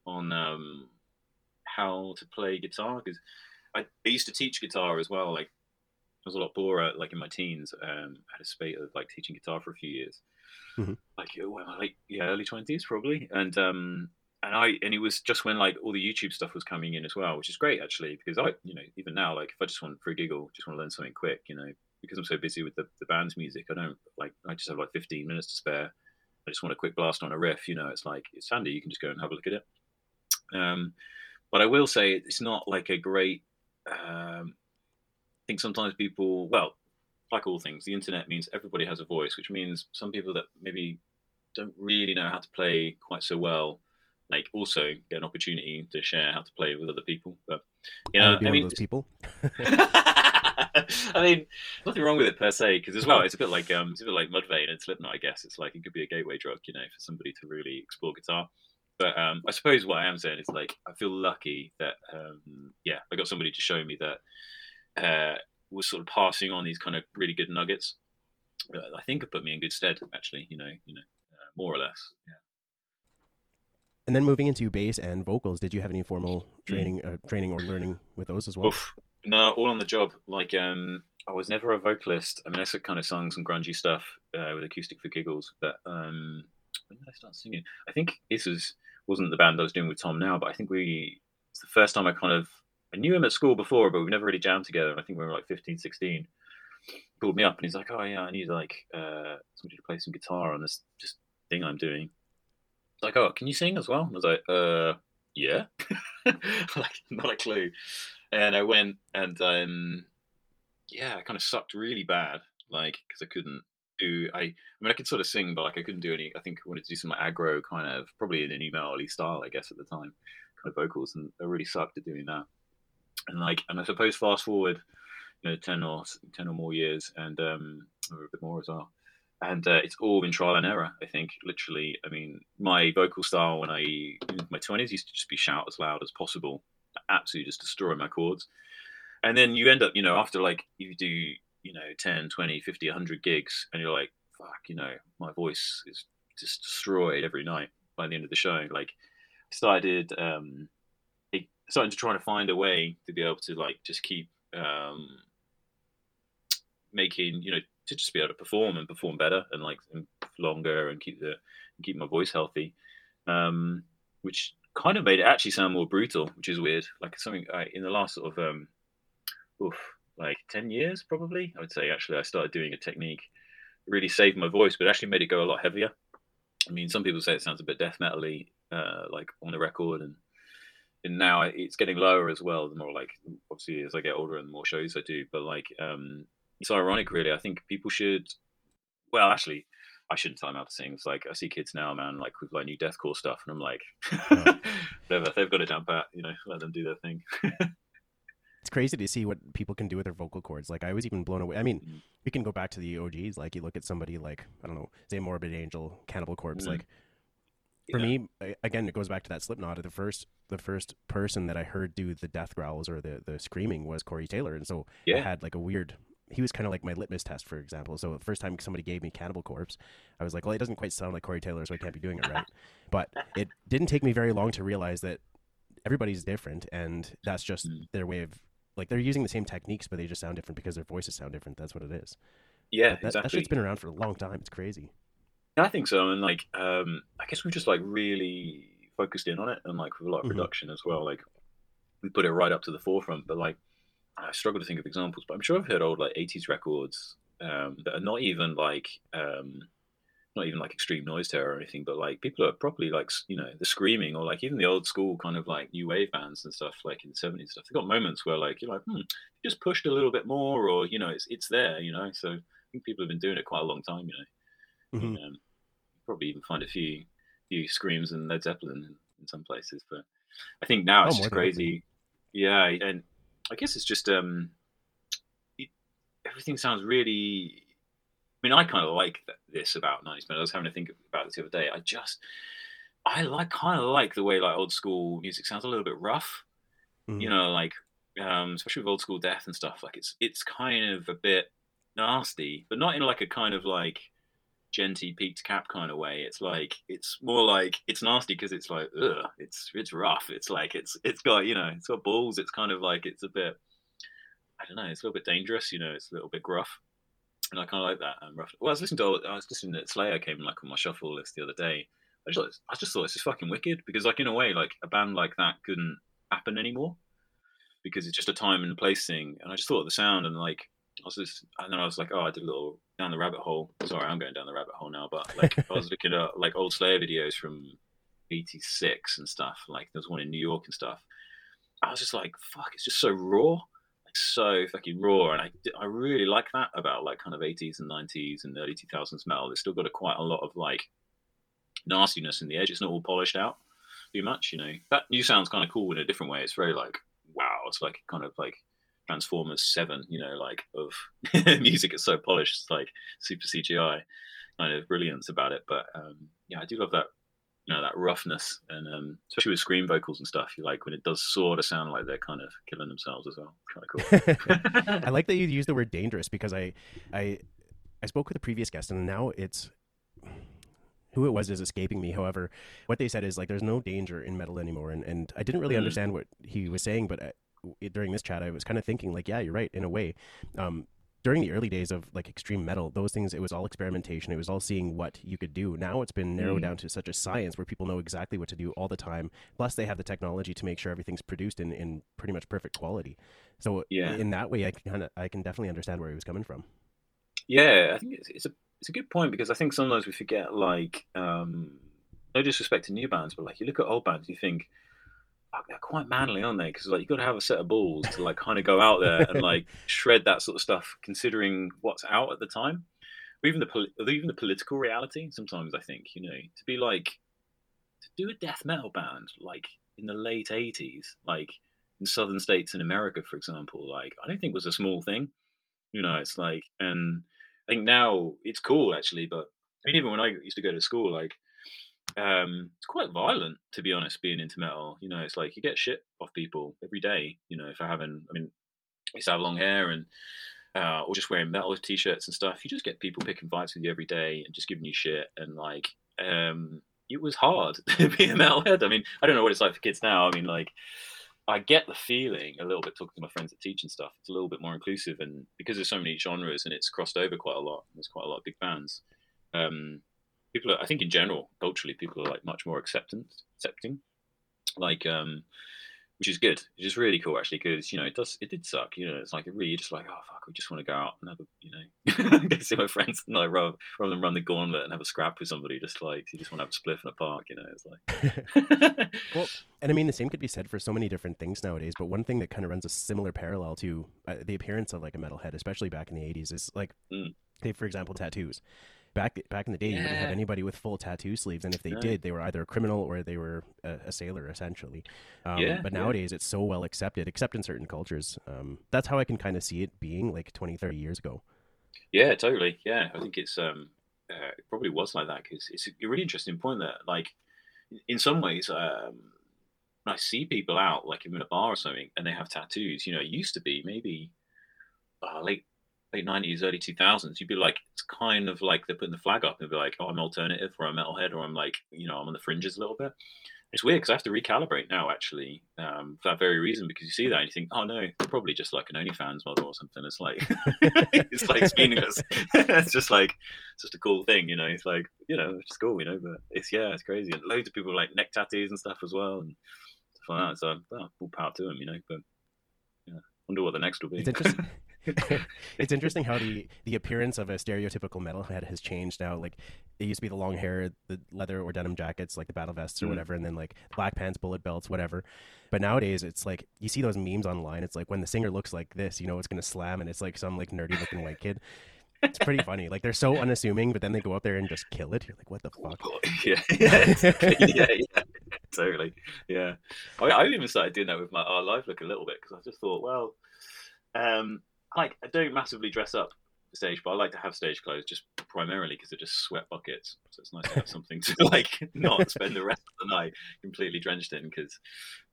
on um, how to play guitar, because I, I used to teach guitar as well, like, I was a lot poorer, like, in my teens, um, I had a spate of, like, teaching guitar for a few years, mm-hmm. like, well, like, yeah, early twenties probably, and, um, And I and it was just when like all the YouTube stuff was coming in as well, which is great actually, because I you know even now, like, if I just want for a giggle, just want to learn something quick, you know, because I'm so busy with the, the band's music, I don't like I just have like fifteen minutes to spare. I just want a quick blast on a riff, you know. It's like it's handy. You can just go and have a look at it. Um, but I will say it's not like a great. Um, I think sometimes people, well, like all things, the internet means everybody has a voice, which means some people that maybe don't really know how to play quite so well. Like also get an opportunity to share how to play with other people, but you know, I, I mean, those people. I mean, nothing wrong with it per se, because as well, it's a bit like um, it's a bit like Mudvayne and Slipknot, I guess. It's like it could be a gateway drug, you know, for somebody to really explore guitar. But um, I suppose what I am saying is like I feel lucky that um, yeah, I got somebody to show me that uh, was sort of passing on these kind of really good nuggets. Uh, I think it put me in good stead, actually. You know, you know, uh, more or less. Yeah. And then moving into bass and vocals, did you have any formal training, uh, training or learning with those as well? Oof. No, all on the job. Like, um, I was never a vocalist. I mean, I kind of sung some grungy stuff uh, with Acoustic for Giggles. But um, when did I start singing? I think this was, wasn't the band I was doing with Tom now, but I think we, it's the first time I kind of, I knew him at school before, but we've never really jammed together. I think we were like fifteen, sixteen. He called me up and he's like, oh yeah, I need like uh, somebody to play some guitar on this just thing I'm doing. Like, oh, can you sing as well? I was like, uh, yeah. Like, not a clue. And I went and, um, yeah, I kind of sucked really bad, like, because I couldn't do, I, I mean, I could sort of sing, but, like, I couldn't do any, I think I wanted to do some like, aggro kind of, probably in an email-y style, I guess, at the time, kind of vocals, and I really sucked at doing that. And, like, and I suppose fast forward, you know, ten or ten or more years, and um, or a bit more as well. And uh, it's all been trial and error, I think, literally. I mean, my vocal style when I, in my twenties, used to just be shout as loud as possible, absolutely just destroy my chords. And then you end up, you know, after like, you do, you know, ten, twenty, fifty, a hundred gigs, and you're like, fuck, you know, my voice is just destroyed every night by the end of the show. Like, I started, um, I started to try to find a way to be able to, like, just keep um, making, you know, to just be able to perform and perform better and like and longer and keep the keep my voice healthy, um, which kind of made it actually sound more brutal, which is weird. Like something I, in the last sort of um, oof, like ten years probably, I would say actually I started doing a technique that really saved my voice, but actually made it go a lot heavier. I mean, some people say it sounds a bit death metal-y, uh, like on the record, and and now it's getting lower as well. The more like obviously as I get older and the more shows I do, but like. Um, It's ironic, really. I think people should. Well, actually, I shouldn't tell them how to sing. It's like I see kids now, man, like with like new deathcore stuff, and I'm like, oh. Whatever, they've got a jump out, you know, let them do their thing. It's crazy to see what people can do with their vocal cords. Like I was even blown away. I mean, mm-hmm. We can go back to the O Gs. Like you look at somebody like I don't know, say Morbid Angel, Cannibal Corpse. Mm-hmm. Like for yeah. me, again, it goes back to that Slipknot. The first, the first person that I heard do the death growls or the the screaming was Corey Taylor, and so yeah. I had like a weird. He was kind of like my litmus test, for example. So the first time somebody gave me Cannibal Corpse, I was like, well, it doesn't quite sound like Corey Taylor, so I can't be doing it right. But it didn't take me very long to realize that everybody's different, and that's just mm. their way of, like, they're using the same techniques, but they just sound different because their voices sound different. That's what it is. Yeah, that, exactly. That shit's been around for a long time. It's crazy. I think so. And, like, um, I guess we've just, like, really focused in on it, and, like, with a lot of mm-hmm. production as well. Like, we put it right up to the forefront, but, like, I struggle to think of examples, but I'm sure I've heard old like eighties records um, that are not even like um, not even like Extreme Noise Terror or anything, but like people are properly like you know the screaming or like even the old school kind of like new wave bands and stuff like in the seventies stuff. They got moments where like you're like hmm, you just pushed a little bit more, or you know it's it's there, you know. So I think people have been doing it quite a long time, you know. Mm-hmm. And, um, probably even find a few few screams in Led Zeppelin in, in some places, but I think now it's oh, just crazy. Yeah, and. I guess it's just um, it, everything sounds really. I mean, I kind of like th- this about nineties metal. I was having to think about this the other day. I just, I like kind of like the way like old school music sounds a little bit rough, mm-hmm. you know, like um, especially with old school death and stuff. Like it's it's kind of a bit nasty, but not in like a kind of like Genty peaked cap kind of way. It's like it's more like it's nasty because it's like ugh, it's it's rough. It's like it's it's got you know it's got balls. It's kind of like it's a bit, I don't know, it's a little bit dangerous. You know, it's a little bit gruff. And I kind of like that. Um, rough. Well, I was listening to I was listening to Slayer came like on my shuffle list the other day. I just, I just thought this is fucking wicked because like in a way like a band like that couldn't happen anymore because it's just a time and place thing. And I just thought of the sound and like I was just, and then I was like, oh, I did a little down the rabbit hole. Sorry, I'm going down the rabbit hole now. But like I was looking at like old Slayer videos from eighty-six and stuff. Like there was one in New York and stuff. I was just like, fuck, it's just so raw. So fucking raw, and I, I really like that about like kind of eighties and nineties and early two thousands metal. It's still got a, quite a lot of like nastiness in the edge. It's not all polished out too much, you know. That new sound's kind of cool in a different way. It's very like wow, it's like kind of like Transformers seven, you know, like of music. It's so polished, it's like super C G I kind of brilliance about it. But um, yeah, I do love that, you know, that roughness, and um, especially with scream vocals and stuff, you like when it does sort of sound like they're kind of killing themselves as well. Kind of cool. I like that you used the word dangerous because I, I, I spoke with a previous guest and now it's who it was is escaping me. However, what they said is like there's no danger in metal anymore, and and I didn't really mm. understand what he was saying, but I, it, during this chat, I was kind of thinking like, yeah, you're right in a way. Um, during the early days of like extreme metal, those things, it was all experimentation. It was all seeing what you could do. Now it's been narrowed mm. down to such a science where people know exactly what to do all the time. Plus they have the technology to make sure everything's produced in, in pretty much perfect quality. So yeah. in that way, I can kind of, I can definitely understand where he was coming from. Yeah. I think it's, it's a, it's a good point because I think sometimes we forget like, um, no disrespect to new bands, but like you look at old bands, you think, they're quite manly, aren't they? Because like you got to have a set of balls to like kind of go out there and like shred that sort of stuff, considering what's out at the time, or even the pol- even the political reality. Sometimes I think you know to be like to do a death metal band like in the late eighties, like in southern states in America, for example, like I don't think was a small thing. You know, it's like, and I think now it's cool actually. But I mean, even when I used to go to school, like. Um, it's quite violent, to be honest, being into metal. You know, it's like you get shit off people every day, you know, for having, I mean, I used to have long hair and, uh, or just wearing metal t-shirts and stuff. You just get people picking fights with you every day and just giving you shit. And like, um, it was hard to be a metalhead. I mean, I don't know what it's like for kids now. I mean, like, I get the feeling a little bit talking to my friends that teach and stuff, it's a little bit more inclusive. And because there's so many genres and it's crossed over quite a lot, there's quite a lot of big bands. Um, People, are, I think, in general, culturally, people are like much more acceptant, accepting, like, um, which is good. It's just really cool, actually, because you know it does, it did suck. You know, it's like it really, you're just like, oh fuck, we just want to go out and have a, you know, go see my friends, and like rather, rather than run the gauntlet and have a scrap with somebody, just like you just want to have a spliff in a park. You know, it's like. Well, and I mean, the same could be said for so many different things nowadays. But one thing that kind of runs a similar parallel to uh, the appearance of like a metalhead, especially back in the eighties, is like, mm. say, for example, tattoos. Back back in the day, yeah. you wouldn't have anybody with full tattoo sleeves, and if they yeah. did, they were either a criminal or they were a, a sailor, essentially. Um, yeah, but nowadays, yeah. it's so well accepted, except in certain cultures. Um, that's how I can kind of see it being like twenty, thirty years ago. Yeah, totally. Yeah, I think it's um, uh, it probably was like that because it's a really interesting point that, like, in some ways, um, when I see people out, like in a bar or something, and they have tattoos. You know, it used to be maybe uh, late. late nineties, early two thousands, you'd be like, it's kind of like they're putting the flag up and be like, oh, I'm alternative or I'm metalhead or I'm like, you know, I'm on the fringes a little bit. It's weird because I have to recalibrate now, actually, um, for that very reason, because you see that and you think, oh, no, they're probably just like an OnlyFans model or something. It's like, it's like, it's meaningless. It's just like, it's just a cool thing, you know, it's like, you know, it's just cool, you know, but it's, yeah, it's crazy. And loads of people like neck tattoos and stuff as well and stuff like that. So, well, full power to them, you know, but yeah, wonder what the next will be. It's interesting. It's interesting how the, the appearance of a stereotypical metalhead has changed now. Like it used to be the long hair, the leather or denim jackets, like the battle vests or mm. whatever, and then like black pants, bullet belts, whatever. But nowadays, it's like you see those memes online. It's like when the singer looks like this, you know, it's gonna slam, and it's like some like nerdy looking white kid. It's pretty funny. Like they're so unassuming, but then they go out there and just kill it. You're like, what the fuck? Yeah, yeah, yeah. yeah. Totally. Yeah. I, I even started doing that with my our live look a little bit because I just thought, well, um, like I don't massively dress up the stage, but I like to have stage clothes just primarily because they're just sweat buckets. So it's nice to have something to like not spend the rest of the night completely drenched in because,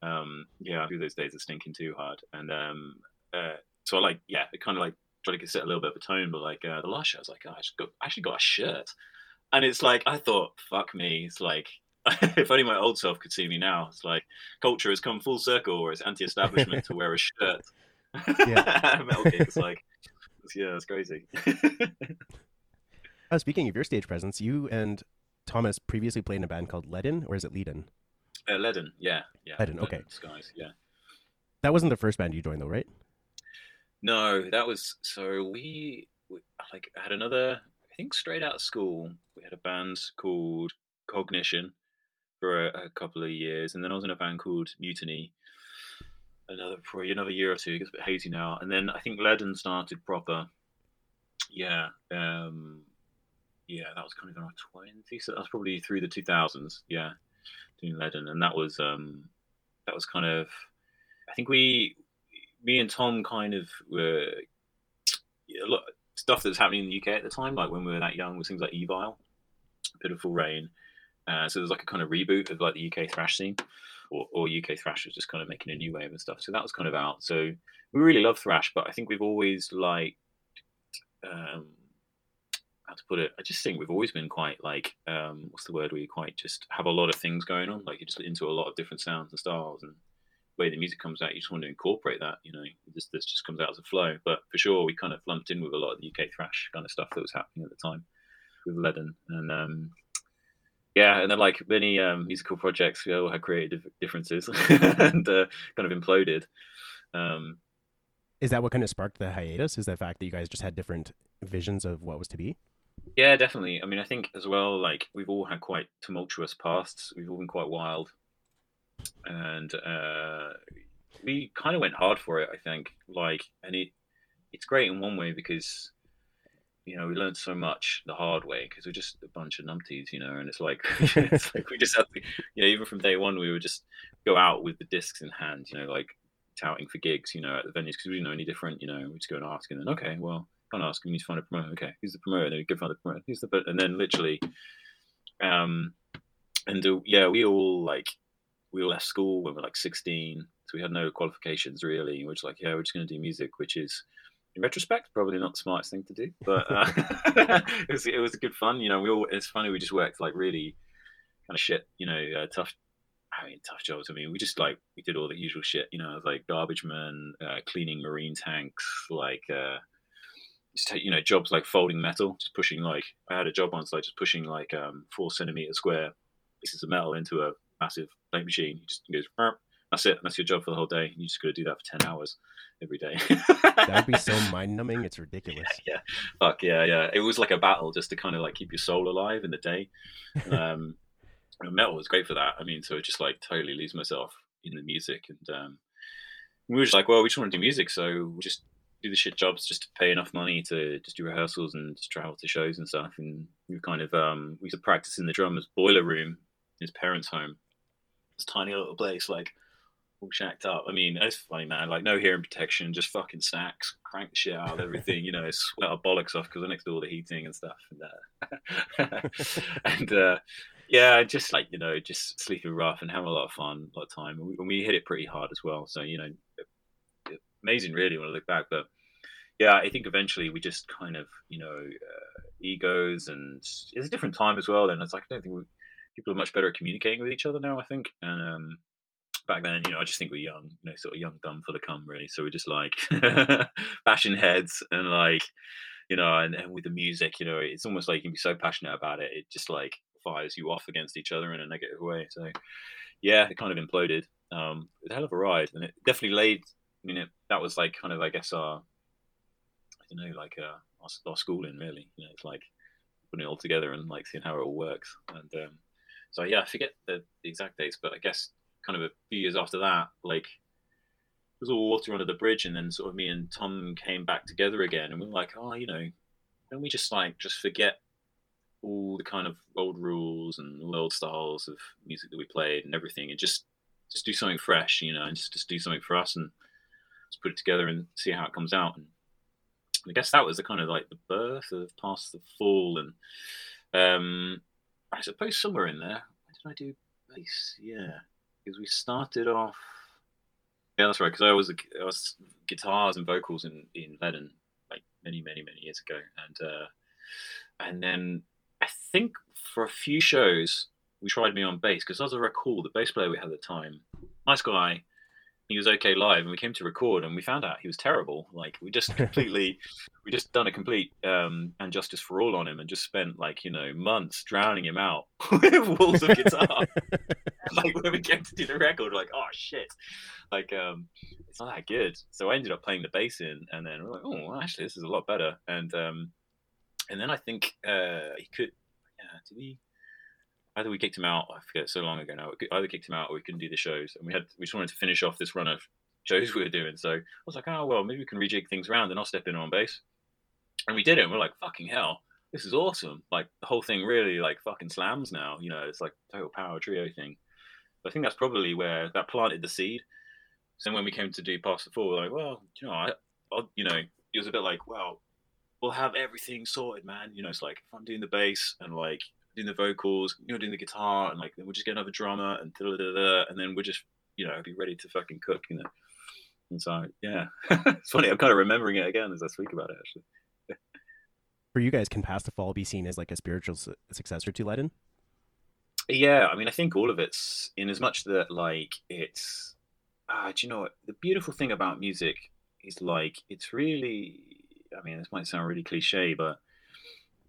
um, yeah, I do those days of stinking too hard. And um, uh, so I like, yeah, it kind of like try to set a little bit of a tone, but like uh, the last show, I was like, oh, I, just got, I actually got a shirt. And it's like, I thought, fuck me. It's like, if only my old self could see me now. It's like culture has come full circle, or it's anti-establishment to wear a shirt. Yeah, metal gigs, like, yeah, it's crazy. uh, speaking of your stage presence, you and Thomas previously played in a band called Leiden, or is it Leiden? Uh, Leiden, yeah, yeah. Leiden, okay. Skies, yeah. That wasn't the first band you joined, though, right? No, that was so we, we like had another. I think straight out of school, we had a band called Cognition for a, a couple of years, and then I was in a band called Mutiny another for another year or two. It gets a bit hazy now. And then I think Leiden started proper. Yeah, um, yeah, that was kind of in our twenties. So that was probably through the two thousands. Yeah, doing Leiden, and that was um, that was kind of. I think we, me and Tom, kind of were yeah, a lot of stuff that was happening in the U K at the time. Like when we were that young, was things like Evil, Pitiful Rain. Uh, so there's like a kind of reboot of like the U K thrash scene, or, or U K thrash was just kind of making a new wave and stuff. So that was kind of out. So we really love thrash, but I think we've always liked, um, how to put it? I just think we've always been quite like, um, what's the word? Where you quite just have a lot of things going on. Like you're just into a lot of different sounds and styles, and the way the music comes out, you just want to incorporate that. You know, this this just comes out as a flow. But for sure, we kind of lumped in with a lot of the U K thrash kind of stuff that was happening at the time with Leiden. And, um, yeah, and then like many um, musical projects, we all had creative differences and uh, kind of imploded. Um, Is that what kind of sparked the hiatus? Is the fact that you guys just had different visions of what was to be? Yeah, definitely. I mean, I think as well, like we've all had quite tumultuous pasts. We've all been quite wild. And uh, we kind of went hard for it, I think. Like, and it it's great in one way because... You know, we learned so much the hard way because we're just a bunch of numpties, you know, and it's like, it's like we just had to, you know, even from day one, we would just go out with the discs in hand, you know, like touting for gigs, you know, at the venues because we didn't know any different, you know, we just go and ask and then, okay, well, can't ask, we need to find a promoter. Okay, who's the promoter? And then we go find the promoter. Who's the, and then literally, um, and uh, yeah, we all like, we all left school when we were like sixteen, so we had no qualifications really. We're just like, yeah, we're just going to do music, which is, in retrospect, probably not the smartest thing to do, but uh, it was it was good fun. You know, we all, it's funny, we just worked like really kind of shit, you know, uh, tough, I mean, tough jobs. I mean, we just like, we did all the usual shit, you know, like garbage men, uh, cleaning marine tanks, like, uh, just, you know, jobs like folding metal, just pushing like, I had a job once, like just pushing like um, four centimeter square pieces of metal into a massive plate machine. It just goes, burp. That's it. That's your job for the whole day. You just got to do that for ten hours every day. That would be so mind-numbing. It's ridiculous. Yeah, yeah, fuck yeah, yeah. It was like a battle just to kind of like keep your soul alive in the day. Um, metal was great for that. I mean, so I just like totally lose myself in the music, and um, we were just like, well, we just want to do music, so we just do the shit jobs just to pay enough money to just do rehearsals and just travel to shows and stuff. And we kind of um, we used to practice in the drummer's boiler room, his parents' home, this tiny little place, like. All shacked up. I mean, it's funny, man. Like, no hearing protection, just fucking snacks, crank the shit out of everything, you know, sweat our bollocks off because we're next to all the heating and stuff. And, uh, and uh, yeah, just like, you know, just sleeping rough and having a lot of fun, a lot of time. And we, and we hit it pretty hard as well. So, you know, amazing, really, when I look back. But yeah, I think eventually we just kind of, you know, uh, egos, and it's a different time as well. And it's like, I don't think we, people are much better at communicating with each other now, I think. And, um, back then, you know, I just think we're young, you know, sort of young, dumb, full of cum, really. So we're just like bashing heads and like, you know, and, and with the music, you know, it's almost like you can be so passionate about it. It just like fires you off against each other in a negative way. So yeah, it kind of imploded. Um, it was a hell of a ride, and it definitely laid, I mean, it, that was like kind of, I guess, our, I don't know, like uh, our, our schooling, really. You know, it's like putting it all together and like seeing how it all works. And um, so yeah, I forget the, the exact dates, but I guess, kind of a few years after that, like it was all water under the bridge, and then sort of me and Tom came back together again, and we were like, oh, you know, don't we just like just forget all the kind of old rules and old styles of music that we played and everything, and just just do something fresh, you know, and just, just do something for us and just put it together and see how it comes out. And I guess that was the kind of like the birth of Past the Fall. And um, I suppose somewhere in there, when did I do bass? Yeah, because we started off. Yeah, that's right. Because I was I was guitars and vocals in in Leiden like many many many years ago, and uh, and then I think for a few shows we tried me on bass, because as I recall, the bass player we had at the time, nice guy, he was okay live, and we came to record and we found out he was terrible. Like we just completely, we just done a complete um, And Justice for All on him, and just spent like, you know, months drowning him out with walls of guitar. Like when we came to do the record, like, oh shit, like um, it's not that good. So I ended up playing the bass in, and then we're like, oh, well, actually this is a lot better. And um, and then I think uh, he could, yeah, did he? Either we kicked him out, I forget, so long ago now, either kicked him out or we couldn't do the shows. And we had we just wanted to finish off this run of shows we were doing. So I was like, oh, well, maybe we can rejig things around and I'll step in on bass. And we did it. And we're like, fucking hell, this is awesome. Like the whole thing really like fucking slams now. You know, it's like total power trio thing. But I think that's probably where that planted the seed. So then when we came to do Past the Fall, we're like, well, you know, I, I, you know, it was a bit like, well, we'll have everything sorted, man. You know, it's like if I'm doing the bass and like, doing the vocals, you're doing the guitar, and like then we'll just get another drummer and da, da, da, da, and then we'll just, you know, be ready to fucking cook, you know. And so yeah. It's funny, I'm kind of remembering it again as I speak about it actually. For you guys, can Past the Fall be seen as like a spiritual su- successor to Leiden? Yeah, I mean, I think all of it's in as much that like it's uh, do you know what? The beautiful thing about music is like it's really, I mean, this might sound really cliche, but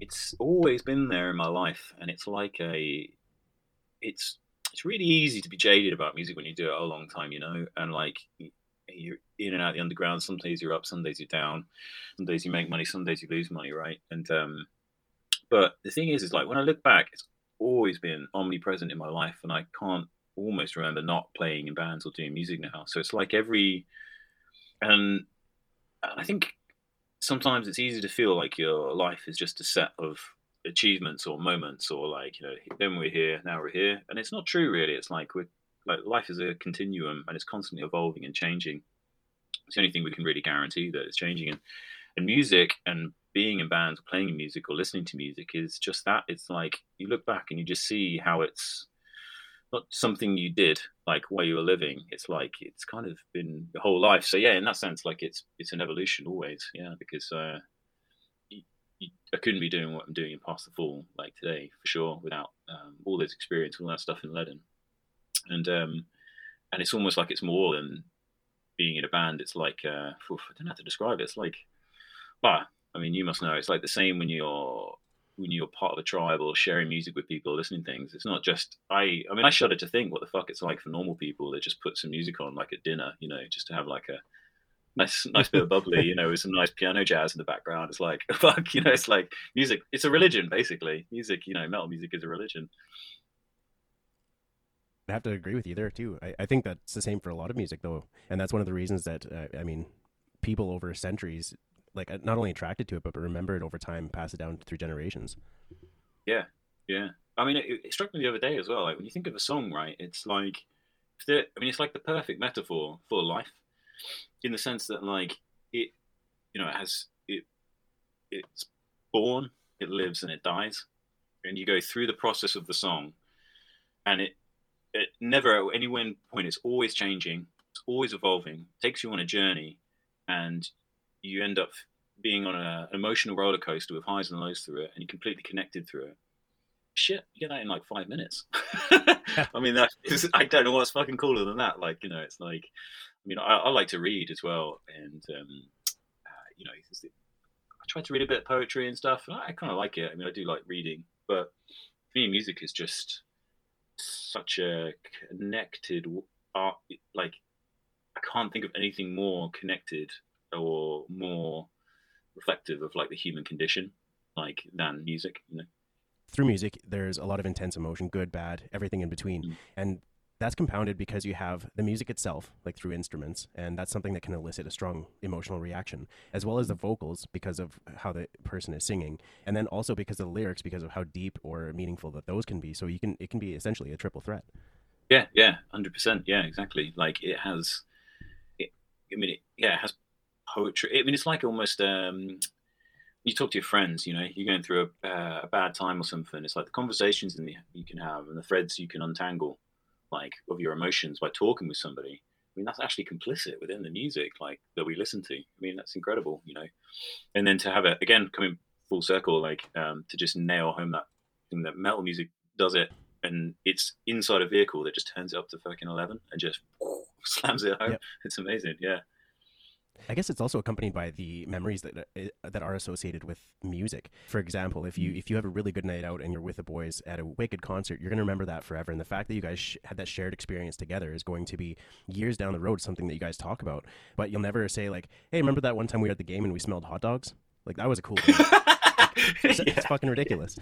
it's always been there in my life, and it's like a, it's it's really easy to be jaded about music when you do it a long time, you know, and like you're in and out the underground. Some days you're up, some days you're down, some days you make money, some days you lose money, right? And um, but the thing is, is like when I look back, it's always been omnipresent in my life, and I can't almost remember not playing in bands or doing music now. So it's like every, and I think sometimes it's easy to feel like your life is just a set of achievements or moments, or like, you know, then we're here, now we're here. And it's not true, really. It's like we're like life is a continuum, and it's constantly evolving and changing. It's the only thing we can really guarantee that it's changing. And, and music and being in bands, playing music or listening to music is just that. It's like you look back and you just see how it's not something you did like while you were living. It's like it's kind of been your whole life. So yeah, in that sense, like it's it's an evolution always. Yeah, because uh, you, you, I couldn't be doing what I'm doing in Past the Fall like today for sure without um, all this experience, all that stuff in Leiden. And um, and it's almost like it's more than being in a band. It's like uh, oof, I don't know how to describe it. It's like, but I mean, you must know. It's like the same when you're. when you're part of a tribe or sharing music with people, listening to things. It's not just, I I mean, I shudder to think what the fuck it's like for normal people that just put some music on like at dinner, you know, just to have like a nice nice bit of bubbly, you know, with some nice piano jazz in the background. It's like, fuck, you know, it's like music, it's a religion, basically. Music, you know, metal music is a religion. I have to agree with you there too. I, I think that's the same for a lot of music though. And that's one of the reasons that, uh, I mean, people over centuries like not only attracted to it, but remember it over time, pass it down through generations. Yeah, yeah. I mean, it, it struck me the other day as well. Like when you think of a song, right? It's like, I mean, it's like the perfect metaphor for life, in the sense that, like, it, you know, it has it, it's born, it lives, and it dies, and you go through the process of the song, and it, it never at any one point, it's always changing, it's always evolving, takes you on a journey, and you end up being on a, an emotional roller coaster with highs and lows through it, and you're completely connected through it. Shit, you get that in like five minutes. I mean, that is, I don't know what's fucking cooler than that. Like, you know, it's like, I mean, I, I like to read as well, and um, uh, you know, I try to read a bit of poetry and stuff, and I, I kind of like it. I mean, I do like reading, but for me, music is just such a connected art. Like, I can't think of anything more connected or more reflective of like the human condition like than music, you know. Through music there's a lot of intense emotion, good, bad, everything in between. Mm. And that's compounded because you have the music itself, like through instruments, and that's something that can elicit a strong emotional reaction, as well as the vocals because of how the person is singing, and then also because of the lyrics, because of how deep or meaningful that those can be. So you can it can be essentially a triple threat. Yeah, yeah, one hundred percent. Yeah, exactly. Like it has, it, I mean, it, yeah, it has poetry. I mean, it's like almost, um, you talk to your friends, you know, you're going through a, uh, a bad time or something. It's like the conversations in the, you can have and the threads you can untangle, like, of your emotions by talking with somebody. I mean, that's actually complicit within the music, like, that we listen to. I mean, that's incredible, you know. And then to have it, again, coming full circle, like, um, to just nail home that thing that metal music does it, and it's inside a vehicle that just turns it up to fucking eleven and just whoo, slams it home. Yep. It's amazing, yeah. I guess it's also accompanied by the memories that that are associated with music. For example, if you if you have a really good night out and you're with the boys at a wicked concert, you're going to remember that forever. And the fact that you guys sh- had that shared experience together is going to be years down the road something that you guys talk about. But you'll never say like, "Hey, remember that one time we were at the game and we smelled hot dogs? Like that was a cool thing." Like, it's, yeah. It's fucking ridiculous.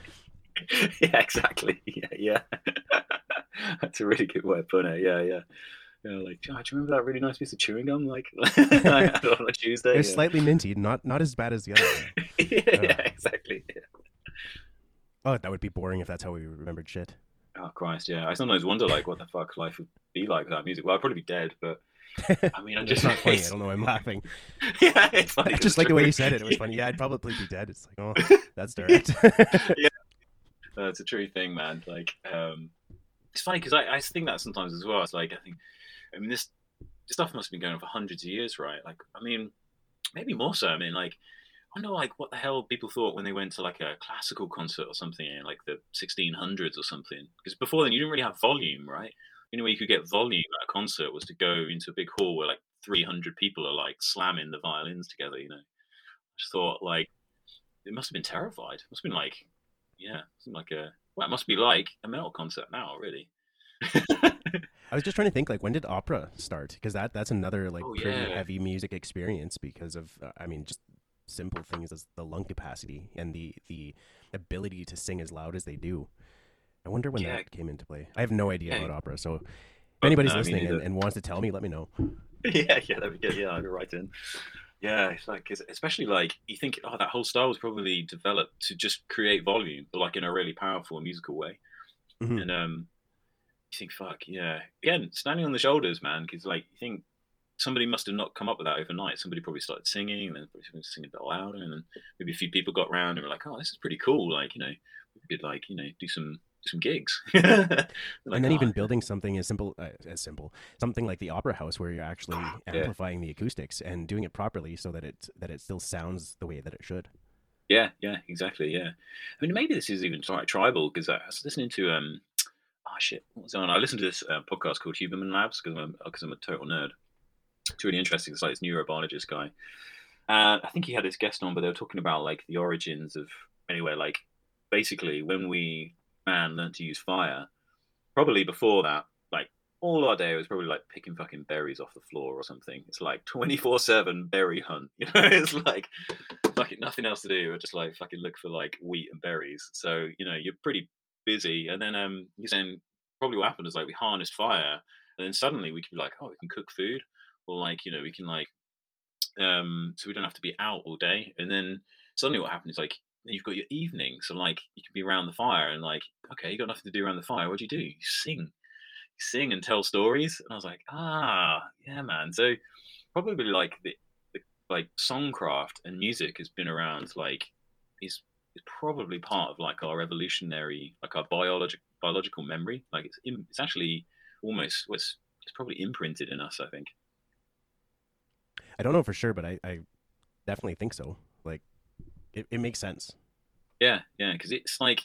Yeah, exactly. Yeah, yeah. That's a really good way of putting it. Yeah, yeah. You know, like, oh, do you remember that really nice piece of chewing gum? Like, like on a Tuesday, they're yeah. slightly minty, not not as bad as the other one. yeah, uh, yeah, exactly. Yeah. Oh, that would be boring if that's how we remembered shit. Oh Christ, yeah. I sometimes wonder, like, what the fuck life would be like without music. Well, I'd probably be dead, but I mean, I'm just not funny. I don't know. I'm laughing. Yeah, it's funny. Just it's like true. The way you said it, it was funny. Yeah, I'd probably be dead. It's like, oh, that's direct. Yeah, no, it's a true thing, man. Like, um, it's funny because I I think that sometimes as well. It's like I think. I mean, this stuff must have been going on for hundreds of years, right? Like, I mean, maybe more so. I mean, like, I wonder, like, what the hell people thought when they went to, like, a classical concert or something in, like, the sixteen hundreds or something. Because before then, you didn't really have volume, right? The only way you could get volume at a concert was to go into a big hall where, like, three hundred people are, like, slamming the violins together, you know? I just thought, like, it must have been terrified. It must have been, like, yeah, it like a, well, it must be like a metal concert now, really. I was just trying to think, like, when did opera start? Because that, that's another, like, oh, yeah. pretty heavy music experience because of, uh, I mean, just simple things as the lung capacity and the, the ability to sing as loud as they do. I wonder when yeah. that came into play. I have no idea yeah. about opera, so if oh, anybody's no, listening and, and wants to tell me, let me know. Yeah, yeah, that'd be good. Yeah, I'll go right in. Yeah, it's like, especially, like, you think, oh, that whole style was probably developed to just create volume, but, like, in a really powerful musical way. Mm-hmm. And, um... you think, fuck, yeah. Again, standing on the shoulders, man, because, like, you think somebody must have not come up with that overnight. Somebody probably started singing, and then probably singing a bit louder, and then maybe a few people got around and were like, oh, this is pretty cool. Like, you know, we could, like, you know, do some do some gigs. like, and then oh. even building something as simple, uh, as simple, something like the Opera House, where you're actually ah, amplifying yeah. the acoustics and doing it properly so that it, that it still sounds the way that it should. Yeah, yeah, exactly, yeah. I mean, maybe this is even like tribal, because I was listening to... um. Oh, shit, what was on? I listened to this uh, podcast called Huberman Labs because I'm, I'm a total nerd. It's really interesting. It's like this neurobiologist guy. Uh, I think he had his guest on, but they were talking about, like, the origins of, anyway, like, basically when we, man, learned to use fire, probably before that, like, all our day was probably, like, picking fucking berries off the floor or something. It's like twenty-four seven berry hunt. You know, it's like fucking nothing else to do. We're just, like, fucking look for, like, wheat and berries. So, you know, you're pretty busy, and then um he's saying probably what happened is, like, we harnessed fire, and then suddenly we could be like, oh, we can cook food, or, like, you know, we can, like, um so we don't have to be out all day. And then suddenly what happened is, like, you've got your evening, so, like, you can be around the fire, and, like, okay, you got nothing to do around the fire, what do you do? You sing you sing and tell stories. And I was like, ah, yeah, man. So probably, like, the, the like songcraft and music has been around, like, is It's probably part of, like, our evolutionary, like, our biologic biological memory. Like, it's in, it's actually almost what's it's probably imprinted in us, I think. I don't know for sure, but I, I definitely think so. Like, it, it makes sense. Yeah, yeah, because it's like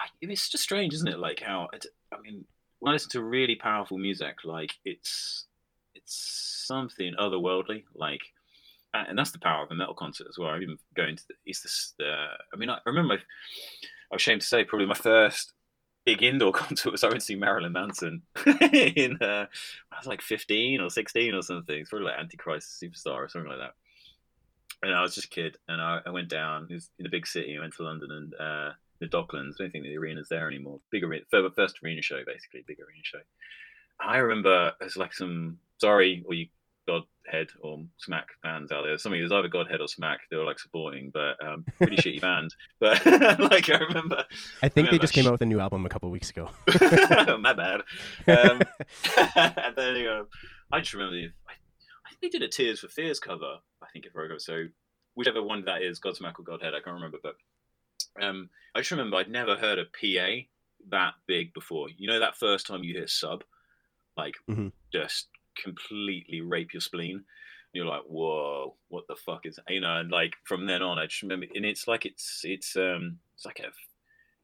I, it's just strange, isn't it? Like, how it, I mean, when I listen to really powerful music, like, it's it's something otherworldly, like. And that's the power of a metal concert as well. I even going to the, it's this, uh, I mean, I remember, my, I'm ashamed to say, probably my first big indoor concert was I went to see Marilyn Manson in, uh, I was like fifteen or sixteen or something. It's probably like Antichrist Superstar or something like that. And I was just a kid, and I, I went down, it was in a big city, I went to London and uh, the Docklands. I don't think the arena's there anymore. Big arena, first arena show, basically, big arena show. I remember there's like some sorry or you Godhead or Smack bands out there. Something, it was either Godhead or Smack. They were like supporting, but um, pretty shitty band. But like I remember, I think I remember. they just came out with a new album a couple of weeks ago. My bad. Um, and then um, I just remember, I, I think they did a Tears for Fears cover. I think if I remember, so whichever one that is, Godsmack or Godhead, I can't remember. But um, I just remember I'd never heard a P A that big before. You know that first time you hear sub, like mm-hmm. just completely rape your spleen and you're like, whoa, what the fuck is that? You know, and like from then on I just remember, and it's like it's it's um it's like a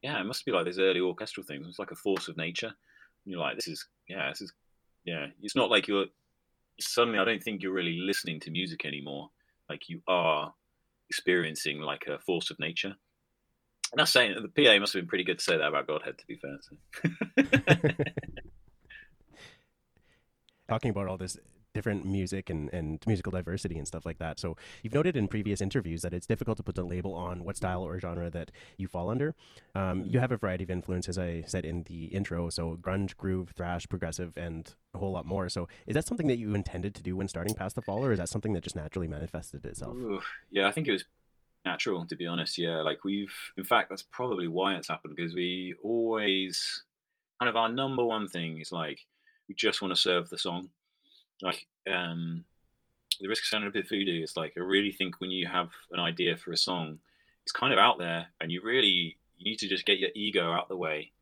yeah it must be like those early orchestral things. It's like a force of nature, and you're like, this is yeah this is yeah it's not like you're suddenly, I don't think you're really listening to music anymore, like you are experiencing like a force of nature. And that's saying, the P A must have been pretty good to say that about Godhead, to be fair, so. Talking about all this different music and, and musical diversity and stuff like that. So you've noted in previous interviews that it's difficult to put a label on what style or genre that you fall under. Um, you have a variety of influences, I said in the intro, so grunge, groove, thrash, progressive, and a whole lot more. So is that something that you intended to do when starting Past the Fall, or is that something that just naturally manifested itself? Ooh, yeah, I think it was natural, to be honest. Yeah, like we've, in fact, that's probably why it's happened, because we always, kind of our number one thing is like, we just want to serve the song. Like, um, the risk of sounding a bit voodoo is like, I really think when you have an idea for a song, it's kind of out there and you really, you need to just get your ego out of the way.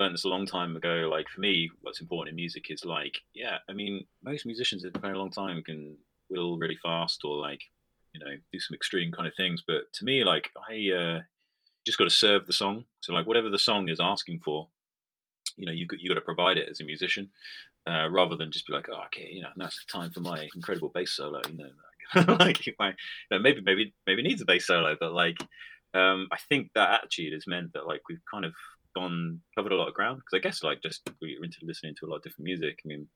I learned this a long time ago. Like for me, what's important in music is like, yeah, I mean, most musicians that have been a long time can will really fast or like, you know, do some extreme kind of things. But to me, like I uh, just got to serve the song. So like whatever the song is asking for, you know, you've got, you got to provide it as a musician, uh, rather than just be like, oh, okay, you know, now's the time for my incredible bass solo, you know, like my, you know, maybe, maybe, maybe needs a bass solo, but like, um, I think that attitude has meant that like, we've kind of gone, covered a lot of ground, because I guess like just, we're into listening to a lot of different music. I mean,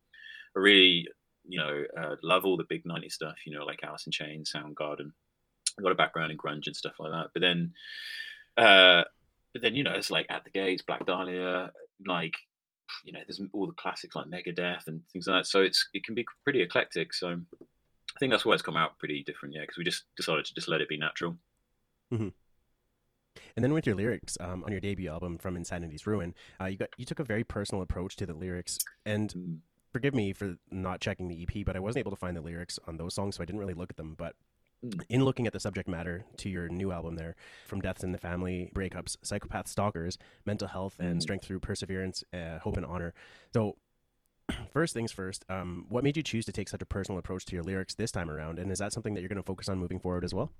I really, you know, uh, love all the big nineties stuff, you know, like Alice in Chains, Soundgarden, I've got a background in grunge and stuff like that. But then, uh, but then, you know, it's like At the Gates, Black Dahlia, like, you know, there's all the classics like Megadeth and things like that. So it's it can be pretty eclectic. So I think that's why it's come out pretty different, yeah, because we just decided to just let it be natural. Mm-hmm. And then with your lyrics um, on your debut album, From Insanity's Ruin, uh, you got you took a very personal approach to the lyrics. And mm. forgive me for not checking the E P, but I wasn't able to find the lyrics on those songs, so I didn't really look at them. But in looking at the subject matter to your new album there, from deaths in the family, breakups, psychopath stalkers, mental health and strength through perseverance, uh, hope and honor. So first things first, um, what made you choose to take such a personal approach to your lyrics this time around? And is that something that you're going to focus on moving forward as well?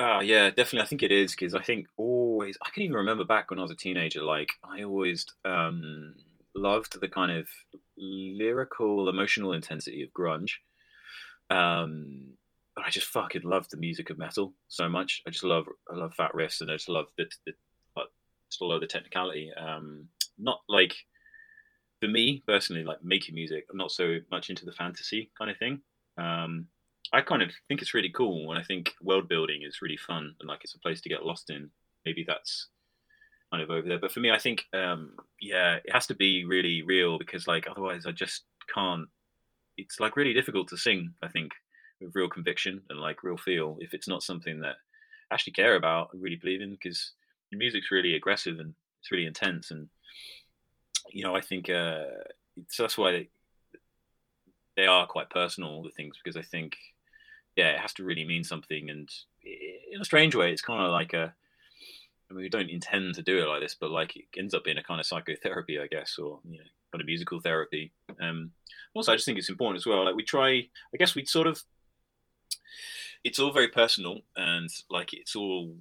Uh, yeah, definitely. I think it is, because I think always, I can even remember back when I was a teenager, like I always um, loved the kind of lyrical, emotional intensity of grunge. Um But I just fucking love the music of metal so much. I just love, I love fat riffs, and I just love the, the just love the technicality. Um, not like, for me personally, like making music, I'm not so much into the fantasy kind of thing. Um, I kind of think it's really cool, and I think world building is really fun, and like it's a place to get lost in. Maybe that's kind of over there. But for me, I think, um, yeah, it has to be really real, because like otherwise I just can't. It's like really difficult to sing, I think, with real conviction and like real feel, if it's not something that I actually care about and really believe in, because the music's really aggressive and it's really intense. And, you know, I think uh, it's, that's why they, they are quite personal, the things, because I think, yeah, it has to really mean something. And in a strange way, it's kind of like a, I mean, we don't intend to do it like this, but like it ends up being a kind of psychotherapy, I guess, or, you know, kind of musical therapy. Um, also, I just think it's important as well. Like we try, I guess we'd sort of, it's all very personal, and like it's all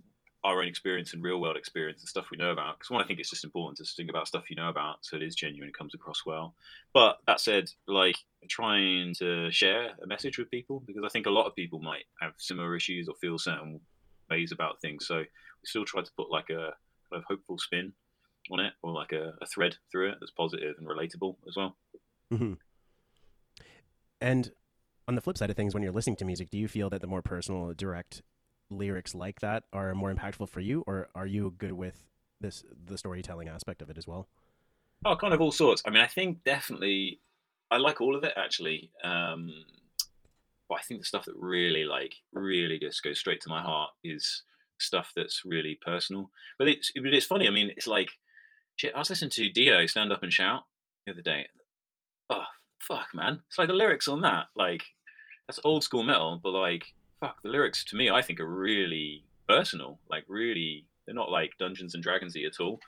our own experience and real world experience and stuff we know about. Because one, I think it's just important to think about stuff you know about, so it is genuine and comes across well. But that said, like trying to share a message with people, because I think a lot of people might have similar issues or feel certain ways about things. So we still try to put like a kind of hopeful spin on it, or like a, a thread through it that's positive and relatable as well. Mm-hmm. And on the flip side of things, when you're listening to music, do you feel that the more personal, direct lyrics like that are more impactful for you, or are you good with this the storytelling aspect of it as well? Oh, kind of all sorts. I mean, I think definitely I like all of it, actually. Um, but I think the stuff that really, like, really just goes straight to my heart is stuff that's really personal. But it's it's funny. I mean, it's like, shit, I was listening to Dio, Stand Up and Shout, the other day. Oh, fuck, man. It's like the lyrics on that. Like, that's old school metal, but, like, fuck, the lyrics to me, I think, are really personal. Like, really, they're not like Dungeons and Dragons-y at all.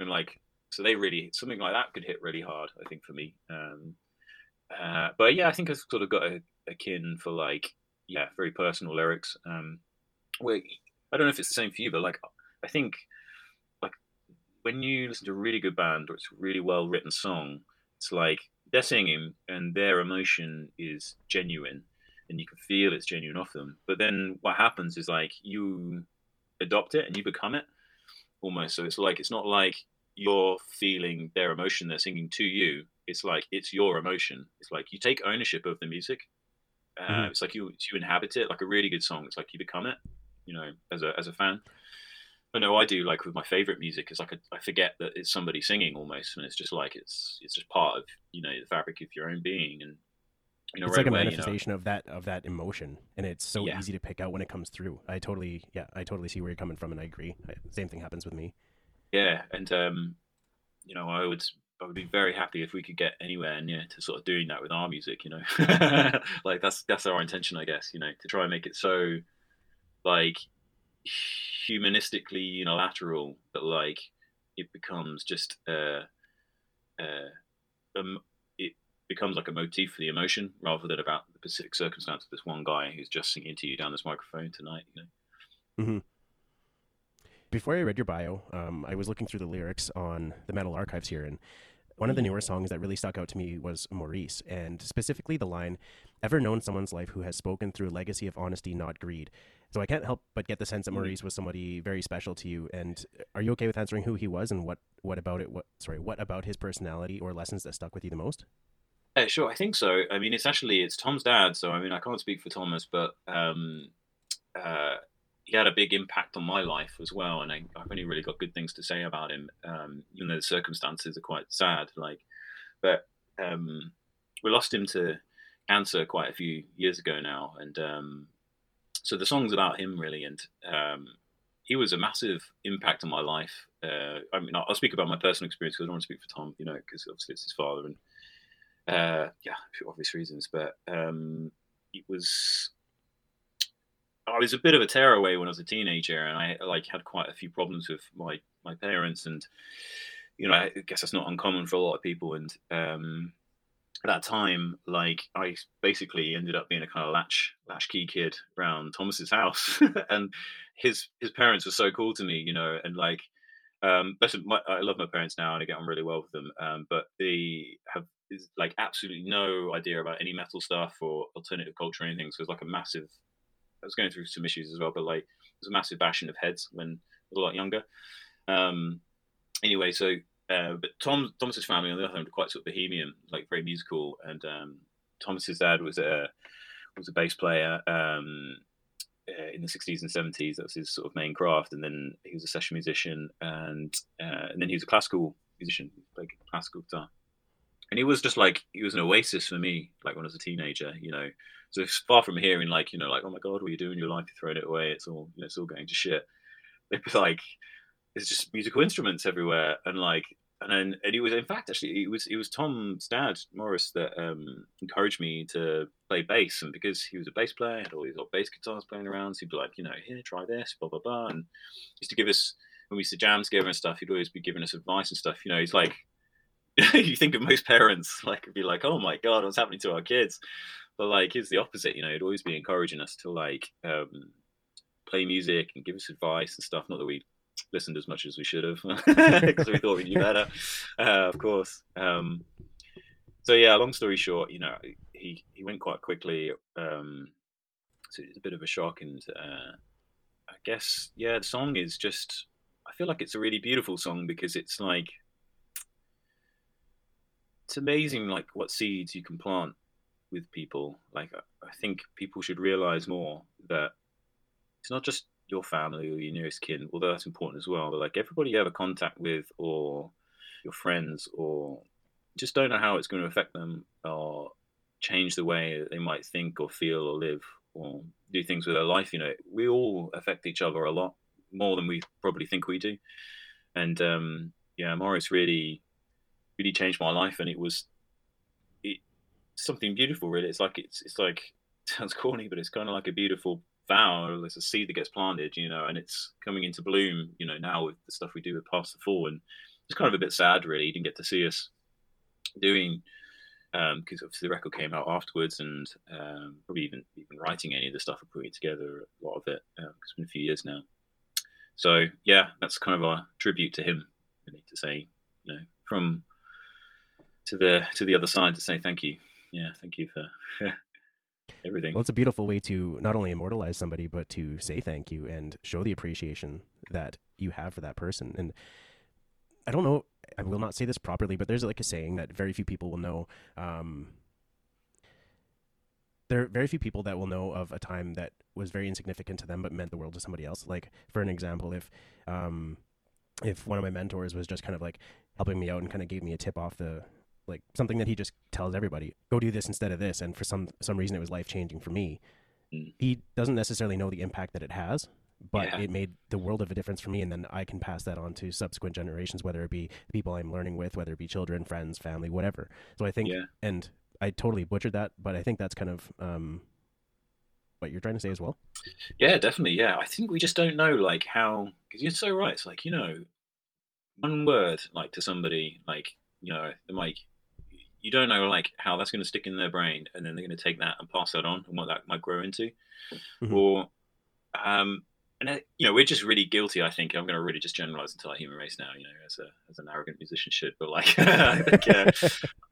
And, like, so they really, something like that could hit really hard, I think, for me. Um, uh, but, yeah, I think I've sort of got a, a kin for, like, yeah, very personal lyrics. Um, where, I don't know if it's the same for you, but, like, I think, like, when you listen to a really good band or it's a really well-written song, it's like they're singing and their emotion is genuine and you can feel it's genuine off them. But then what happens is, like, you adopt it and you become it almost. So it's like, it's not like you're feeling their emotion they're singing to you. It's like, it's your emotion. It's like you take ownership of the music. Uh, mm-hmm. It's like you, you inhabit it. Like a really good song, it's like you become it, you know, as a, as a fan. I know I do, like, with my favorite music is like, I, I forget that it's somebody singing almost. And it's just like, it's, it's just part of, you know, the fabric of your own being. And, you know, it's right like away, a manifestation you know, of that, of that emotion. And it's so yeah. easy to pick out when it comes through. I totally, yeah, I totally see where you're coming from. And I agree. I, same thing happens with me. Yeah. And, um, you know, I would, I would be very happy if we could get anywhere near to sort of doing that with our music, you know, like that's, that's our intention, I guess, you know, to try and make it so like, humanistically unilateral but like it becomes just uh uh um it becomes like a motif for the emotion rather than about the specific circumstance of this one guy who's just singing to you down this microphone tonight, you know. Mm-hmm. Before I read your bio, um I was looking through the lyrics on the metal archives here, and one of the newer songs that really stuck out to me was Maurice, and specifically the line, "Ever known someone's life who has spoken through a legacy of honesty, not greed." So I can't help but get the sense that Maurice was somebody very special to you. And are you okay with answering who he was and what, what about it? What sorry, what about his personality or lessons that stuck with you the most? Yeah, sure. I think so. I mean, it's actually, it's Tom's dad. So, I mean, I can't speak for Thomas, but um, uh, he had a big impact on my life as well. And I, I've only really got good things to say about him. Um, even though the circumstances are quite sad, like, but um, we lost him to cancer quite a few years ago now. And, um, So the song's about him, really, and um, he was a massive impact on my life. Uh, I mean, I'll speak about my personal experience because I don't want to speak for Tom, you know, because obviously it's his father, and uh, yeah, for obvious reasons. But um, it was, I was a bit of a tearaway when I was a teenager, and I like had quite a few problems with my my parents, and you know, I guess that's not uncommon for a lot of people, and. Um, At that time, like I basically ended up being a kind of latch latchkey kid around Thomas's house, and his his parents were so cool to me, you know, and like, um, my, I love my parents now and I get on really well with them, um, but they have like absolutely no idea about any metal stuff or alternative culture or anything. So it's like a massive. I was going through some issues as well, but like it was a massive bashing of heads when I was a lot younger. Um, anyway, so. Uh, but Tom, Thomas's family, on the other hand, were quite sort of bohemian, like very musical. And um, Thomas's dad was a was a bass player um, uh, in the sixties and seventies. That was his sort of main craft. And then he was a session musician, and uh, and then he was a classical musician, like classical guitar. And he was just like he was an oasis for me, like when I was a teenager, you know. So far from hearing like you know, like oh my god, what are you doing? Your life, you're throwing it away. It's all you know, it's all going to shit. It was like. It's just musical instruments everywhere, and like, and then and it was in fact actually it was it was Tom's dad Morris that um, encouraged me to play bass, and because he was a bass player, had all these old bass guitars playing around, so he'd be like, you know, here, try this, blah blah blah, and he used to give us when we used to jam together and stuff, he'd always be giving us advice and stuff. You know, he's like, you think of most parents like would be like, oh my god, what's happening to our kids? But like, he's the opposite. You know, he'd always be encouraging us to like um, play music and give us advice and stuff. Not that we listened as much as we should have because we thought we knew better, uh, of course. Um, so yeah, long story short, you know, he, he went quite quickly. Um, so it's a bit of a shock, and uh, I guess yeah, the song is just. I feel like it's a really beautiful song because it's like it's amazing, like what seeds you can plant with people. Like I, I think people should realize more that it's not just. Your family or your nearest kin, although that's important as well, but like everybody you have a contact with or your friends or just don't know how it's going to affect them or change the way they might think or feel or live or do things with their life. You know, we all affect each other a lot more than we probably think we do. And um, yeah, Morris really, really changed my life, and it was it something beautiful. Really, it's like it's it's like it sounds corny, but it's kind of like a beautiful vow. It's a seed that gets planted, you know, and it's coming into bloom. You know, now with the stuff we do with Past the Fall, and it's kind of a bit sad, really. You didn't get to see us doing, um, because obviously the record came out afterwards, and um, probably even even writing any of the stuff we're putting together, a lot of it, because um, it's been a few years now. So yeah, that's kind of our tribute to him, really, to say, you know, from to the to the other side, to say thank you. Yeah, thank you for everything. Well, it's a beautiful way to not only immortalize somebody, but to say thank you and show the appreciation that you have for that person. And I don't know, I will not say this properly, but there's like a saying that very few people will know. Um, there are very few people that will know of a time that was very insignificant to them but meant the world to somebody else. Like, for an example, if um, if one of my mentors was just kind of like helping me out and kind of gave me a tip off the, like something that he just tells everybody, go do this instead of this, and for some some reason it was life-changing for me, he doesn't necessarily know the impact that it has, but yeah, it made the world of a difference for me, and then I can pass that on to subsequent generations, whether it be the people I'm learning with, whether it be children, friends, family, whatever. So I think, yeah. And I totally butchered that, but I think that's kind of... Um, what you're trying to say as well. Yeah, definitely. Yeah, I think we just don't know, like, how, because you're so right. It's like, you know, one word, like, to somebody, like, you know, like, you don't know, like, how that's going to stick in their brain, and then they're going to take that and pass that on, and what that might grow into. Mm-hmm. Or, um, and you know, we're just really guilty. I think I'm going to really just generalize into our human race now, you know, as a as an arrogant musician should. But like, I think, uh,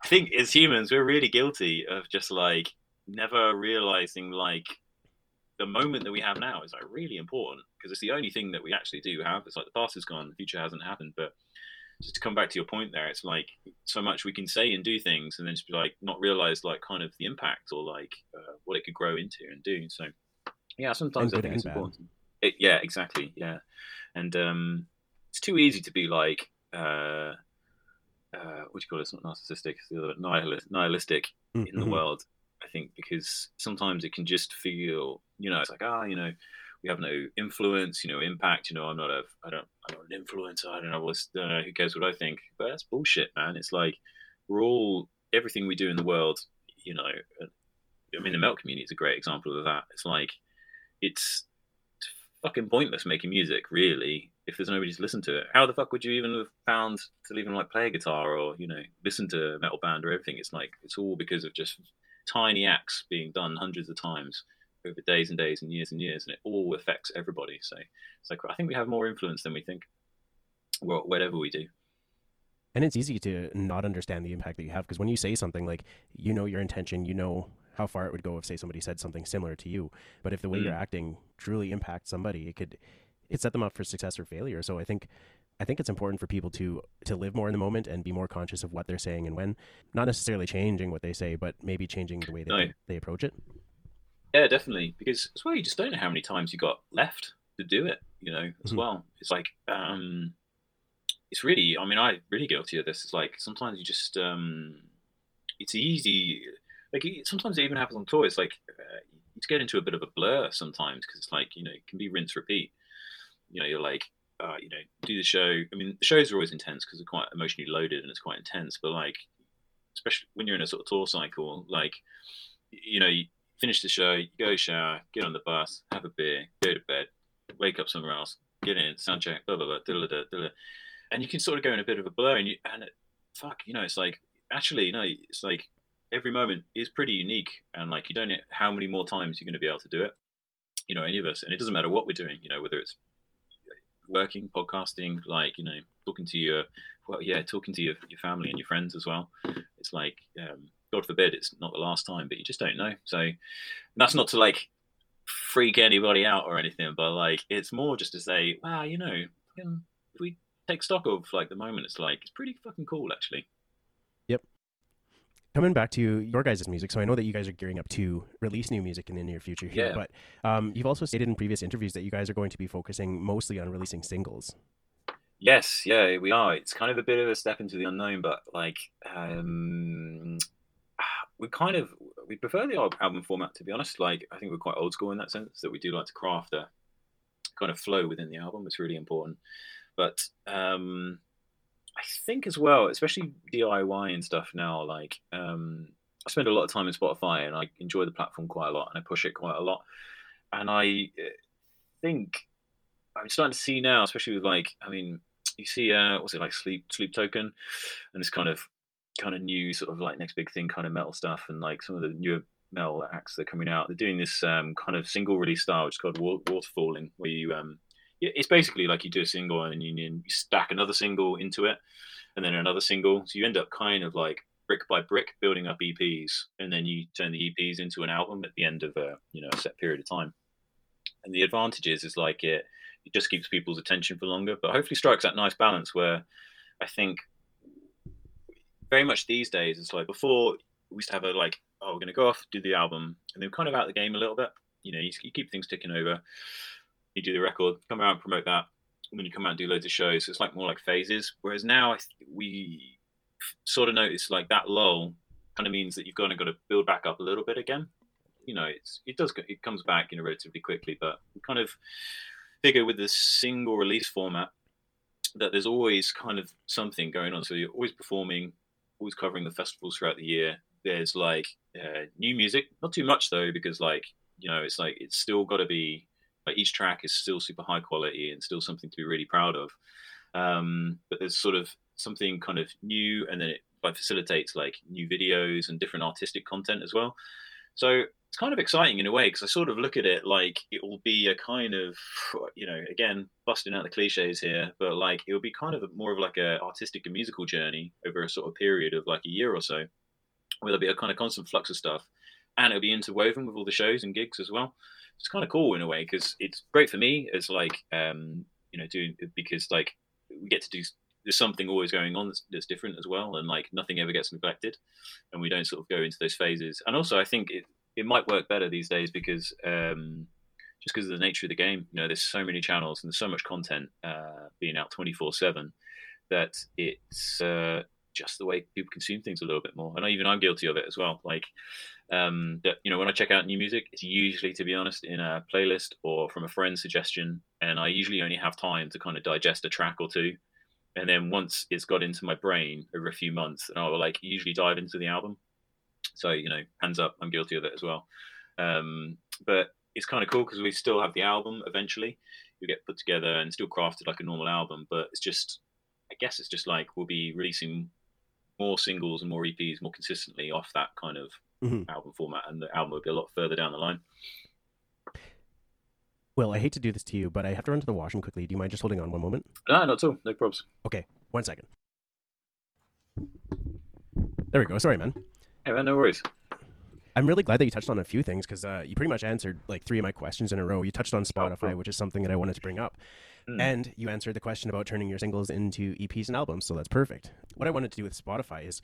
I think as humans, we're really guilty of just like never realizing like. The moment that we have now is like really important, because it's the only thing that we actually do have. It's like the past is gone, the future hasn't happened. But just to come back to your point there, it's like so much we can say and do things, and then just be like not realize like kind of the impact or like uh, what it could grow into and do. So yeah, sometimes I think it's important. It, yeah, exactly. Yeah, and um, it's too easy to be like uh, uh, what do you call it? It's not narcissistic. It's the other nihilist, nihilistic mm-hmm. in the world. I think because sometimes it can just feel, you know, it's like, ah, oh, you know, we have no influence, you know, impact, you know, I'm not a, I don't, I'm not an influencer. I don't know what's, uh, who cares what I think, but that's bullshit, man. It's like, we're all, everything we do in the world, you know, I mean, the metal community is a great example of that. It's like, it's fucking pointless making music, really, if there's nobody to listen to it. How the fuck would you even have found to even like play a guitar or, you know, listen to a metal band or everything? It's like, it's all because of just tiny acts being done hundreds of times over days and days and years and years, and it all affects everybody. So it's like, I think we have more influence than we think, well, whatever we do. And it's easy to not understand the impact that you have, because when you say something, like, you know your intention, you know how far it would go if, say, somebody said something similar to you, but if the way mm. you're acting truly impacts somebody, it could it set them up for success or failure. So I think I think it's important for people to to live more in the moment and be more conscious of what they're saying and when. Not necessarily changing what they say, but maybe changing the way they, no. they approach it. Yeah, definitely. Because as well, you just don't know how many times you got left to do it, you know, as mm-hmm. well. It's like, um, it's really, I mean, I'm really guilty of this. It's like, sometimes you just, um, it's easy. Like, sometimes it even happens on tour. It's like, uh, you get into a bit of a blur sometimes, because it's like, you know, it can be rinse, repeat. You know, you're like, Uh, you know, do the show. I mean, the shows are always intense because they're quite emotionally loaded and it's quite intense. But like, especially when you're in a sort of tour cycle, like, you know, you finish the show, you go shower, get on the bus, have a beer, go to bed, wake up somewhere else, get in, sound check, blah blah blah, da da da da, and you can sort of go in a bit of a blur. And you and it, fuck, you know, it's like actually, you know, it's like every moment is pretty unique, and like you don't know how many more times you're going to be able to do it. You know, any of us, and it doesn't matter what we're doing. You know, whether it's working, podcasting, like, you know, talking to your, well, yeah, talking to your, your family and your friends as well. It's like, um, God forbid, it's not the last time, but you just don't know. So that's not to like freak anybody out or anything, but like, it's more just to say, wow, you know, if we take stock of like the moment, it's like, it's pretty fucking cool actually. Yep. Coming back to your guys' music, so I know that you guys are gearing up to release new music in the near future here, yeah. but um, you've also stated in previous interviews that you guys are going to be focusing mostly on releasing singles. Yes, yeah, we are. It's kind of a bit of a step into the unknown, but like um, we kind of we prefer the album format, to be honest. Like, I think we're quite old school in that sense, that we do like to craft a kind of flow within the album. It's really important. But um, I think as well, especially D I Y and stuff now, like um, I spend a lot of time on Spotify and I enjoy the platform quite a lot and I push it quite a lot. And I think I'm starting to see now, especially with like, I mean, you see, uh, what's it like, Sleep Sleep Token, and this kind of kind of new sort of like next big thing kind of metal stuff, and like some of the newer metal acts that are coming out. They're doing this um, kind of single release style, which is called waterfalling, where you, um, it's basically like you do a single and you, you stack another single into it, and then another single, so you end up kind of like brick by brick building up E Ps, and then you turn the E Ps into an album at the end of a you know a set period of time. And the advantage is is like it. It just keeps people's attention for longer, but hopefully strikes that nice balance where I think very much these days it's like, before we used to have a like, oh, we're going to go off, do the album, and then kind of out the game a little bit. You know, you, you keep things ticking over. You do the record, come out and promote that, and then you come out and do loads of shows. So it's like more like phases. Whereas now I th- we sort of notice like that lull kind of means that you've kind of got to build back up a little bit again. You know, it's it does it comes back you know relatively quickly, but we kind of figure with the single release format that there's always kind of something going on. So you're always performing, always covering the festivals throughout the year. There's like uh, new music, not too much though, because like, you know, it's like, it's still got to be, like each track is still super high quality and still something to be really proud of. Um, but there's sort of something kind of new, and then it like, facilitates like new videos and different artistic content as well. So it's kind of exciting in a way, because I sort of look at it like it will be a kind of, you know, again, busting out the cliches here, but like it will be kind of a, more of like a artistic and musical journey over a sort of period of like a year or so, where there'll be a kind of constant flux of stuff, and it'll be interwoven with all the shows and gigs as well. It's kind of cool in a way, because it's great for me as like, um, you know, doing, because like we get to do, there's something always going on that's, that's different as well, and like nothing ever gets neglected, and we don't sort of go into those phases. And also I think it it might work better these days because um just because of the nature of the game, you know, there's so many channels and there's so much content uh being out twenty-four seven that it's uh just the way people consume things a little bit more. And even I'm guilty of it as well, like um that, you know, when I check out new music, it's usually, to be honest, in a playlist or from a friend's suggestion, and I usually only have time to kind of digest a track or two. And then once it's got into my brain over a few months, and I will like usually dive into the album. So, you know, hands up, I'm guilty of it as well. Um, but it's kind of cool because we still have the album eventually. You get put together and still crafted like a normal album. But it's just, I guess it's just like we'll be releasing more singles and more E Ps more consistently off that kind of mm-hmm. album format. And the album will be a lot further down the line. Will, I hate to do this to you, but I have to run to the wash and quickly. Do you mind just holding on one moment? No, not at all. No probs. Okay, one second. There we go. Sorry, man. Hey, man, no worries. I'm really glad that you touched on a few things, because uh, you pretty much answered like three of my questions in a row. You touched on Spotify, oh, cool. which is something that I wanted to bring up. Mm. And you answered the question about turning your singles into E Ps and albums, so that's perfect. What I wanted to do with Spotify is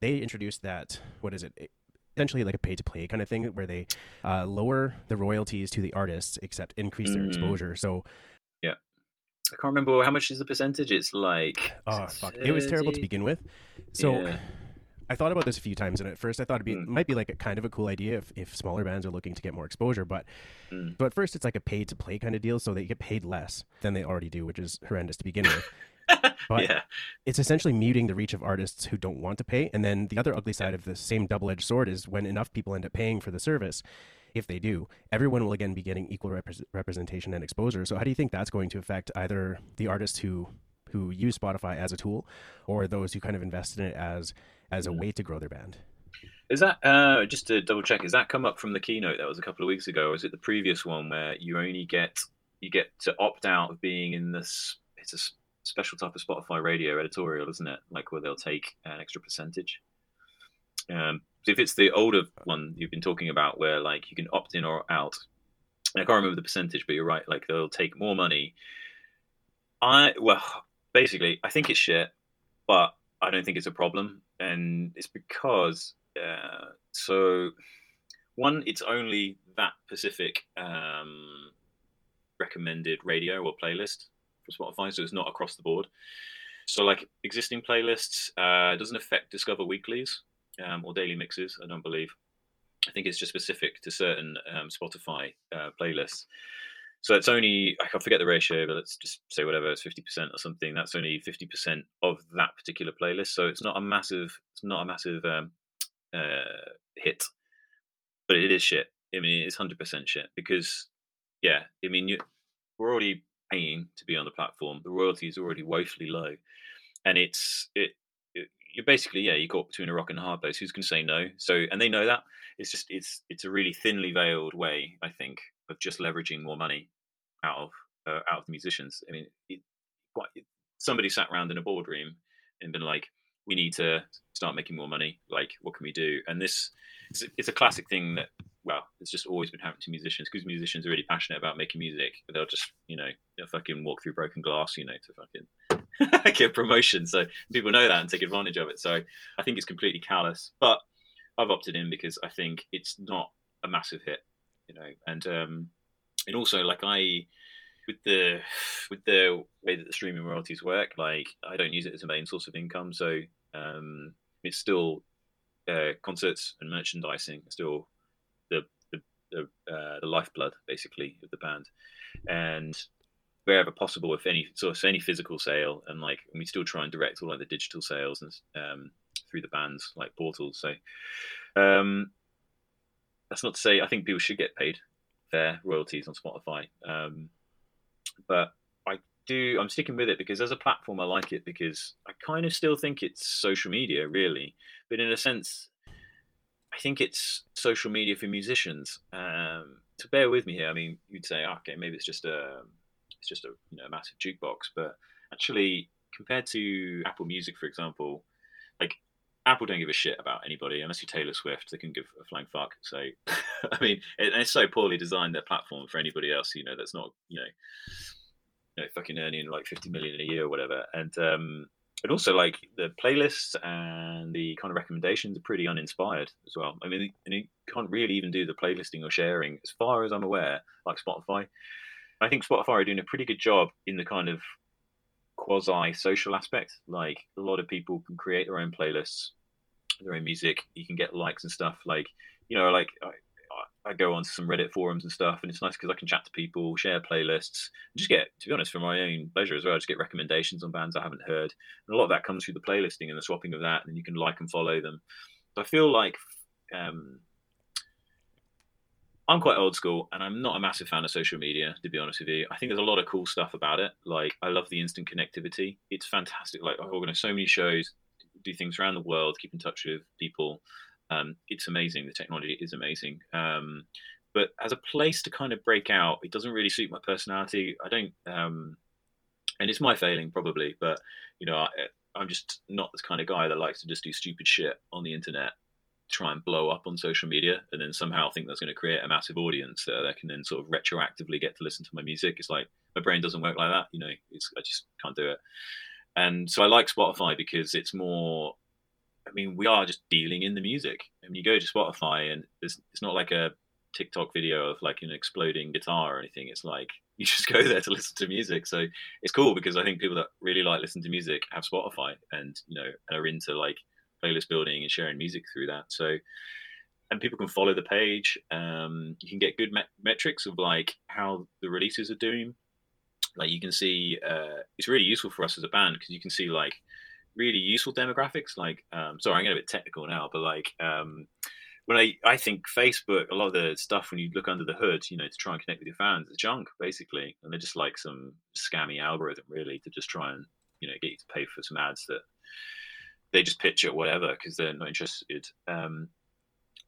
they introduced that, what is it? it essentially like a pay-to-play kind of thing where they uh, lower the royalties to the artists, except increase their mm. exposure. So, yeah, I can't remember how much is the percentage. It's like, oh fuck, thirty? It was terrible to begin with. So, yeah. I thought about this a few times, and at first I thought it'd be, mm. it might be like a kind of a cool idea if, if smaller bands are looking to get more exposure. But mm. so at first it's like a pay-to-play kind of deal, so they get paid less than they already do, which is horrendous to begin with. But yeah. It's essentially muting the reach of artists who don't want to pay. And then the other ugly side of the same double-edged sword is when enough people end up paying for the service, if they do, everyone will again be getting equal rep- representation and exposure. So how do you think that's going to affect either the artists who who use Spotify as a tool, or those who kind of invested in it as as a way to grow their band? Is that, uh, just to double check, has that come up from the keynote that was a couple of weeks ago, or is it the previous one where you only get, you get to opt out of being in this, it's a special type of Spotify radio editorial, isn't it? Like where they'll take an extra percentage. Um, if it's the older one you've been talking about where like you can opt in or out, and I can't remember the percentage, but you're right, like they'll take more money. I, well, basically, I think it's shit, but I don't think it's a problem. And it's because, uh, so one, it's only that specific um, recommended radio or playlist for Spotify, so it's not across the board. So like existing playlists, uh, it doesn't affect Discover Weeklies um, or Daily Mixes, I don't believe. I think it's just specific to certain um, Spotify uh, playlists. So it's only, I forget the ratio, but let's just say whatever, it's fifty percent or something. That's only fifty percent of that particular playlist. So it's not a massive, it's not a massive um, uh, hit, but it is shit. I mean, it's one hundred percent shit because, yeah, I mean, you, we're already paying to be on the platform. The royalty is already woefully low. And it's, it, it you're basically, yeah, you're caught between a rock and a hard place. Who's going to say no? So, and they know that. It's just, it's, it's a really thinly veiled way, I think, of just leveraging more money out of uh, out of musicians. I mean, it, quite, it, somebody sat around in a boardroom and been like, we need to start making more money. Like, what can we do? And this, it's, it's a classic thing that, well, it's just always been happening to musicians because musicians are really passionate about making music, but they'll just, you know, they'll fucking walk through broken glass, you know, to fucking get promotion. So people know that and take advantage of it. So I think it's completely callous, but I've opted in because I think it's not a massive hit, you know, and, um, and also, like I, with the with the way that the streaming royalties work, like I don't use it as a main source of income. So um, it's still uh, concerts and merchandising, are still the the the, uh, the lifeblood basically of the band. And wherever possible, if any so if any physical sale, and like and we still try and direct all like the digital sales and um, through the band's like portals. So um, that's not to say I think people should get paid their royalties on Spotify, um but I do I'm sticking with it because as a platform I like it, because I kind of still think it's social media really, but in a sense I think it's social media for musicians. Um so bear with me here. I mean, you'd say, oh, okay, maybe it's just a it's just a you know massive jukebox, but actually compared to Apple Music, for example, like Apple don't give a shit about anybody unless you're Taylor Swift. They can give a flying fuck. So, I mean, it, it's so poorly designed their platform for anybody else. You know, that's not you know, you know fucking earning like fifty million a year or whatever. And um, and also like the playlists and the kind of recommendations are pretty uninspired as well. I mean, and you can't really even do the playlisting or sharing, as far as I'm aware, like Spotify. I think Spotify are doing a pretty good job in the kind of quasi-social aspect. Like a lot of people can create their own playlists, their own music. You can get likes and stuff. Like you know, like I, I go onto some Reddit forums and stuff, and it's nice because I can chat to people, share playlists, and just get, to be honest, for my own pleasure as well. I just get recommendations on bands I haven't heard, and a lot of that comes through the playlisting and the swapping of that, and then you can like and follow them. So I feel like um, I'm quite old school, and I'm not a massive fan of social media, to be honest with you. I think there's a lot of cool stuff about it. Like, I love the instant connectivity. It's fantastic. Like, I organize so many shows, do things around the world, keep in touch with people. Um, it's amazing. The technology is amazing. Um, but as a place to kind of break out, it doesn't really suit my personality. I don't, um, and it's my failing probably, but, you know, I, I'm just not this kind of guy that likes to just do stupid shit on the internet, try and blow up on social media, and then somehow think that's going to create a massive audience uh, that can then sort of retroactively get to listen to my music. It's like my brain doesn't work like that, you know. It's I just can't do it. And so I like Spotify because it's more. I mean, we are just dealing in the music. I mean, you go to Spotify and it's it's not like a TikTok video of like an exploding guitar or anything. It's like you just go there to listen to music. So it's cool because I think people that really like listening to music have Spotify, and you know, are into like playlist building and sharing music through that. So, and people can follow the page. Um, you can get good met- metrics of like how the releases are doing. Like you can see, uh, it's really useful for us as a band because you can see like really useful demographics. Like, um, sorry, I'm getting a bit technical now, but like um, when I, I think Facebook, a lot of the stuff when you look under the hood, you know, to try and connect with your fans, it's junk basically. And they're just like some scammy algorithm really to just try and, you know, get you to pay for some ads that they just pitch it whatever because they're not interested. Um,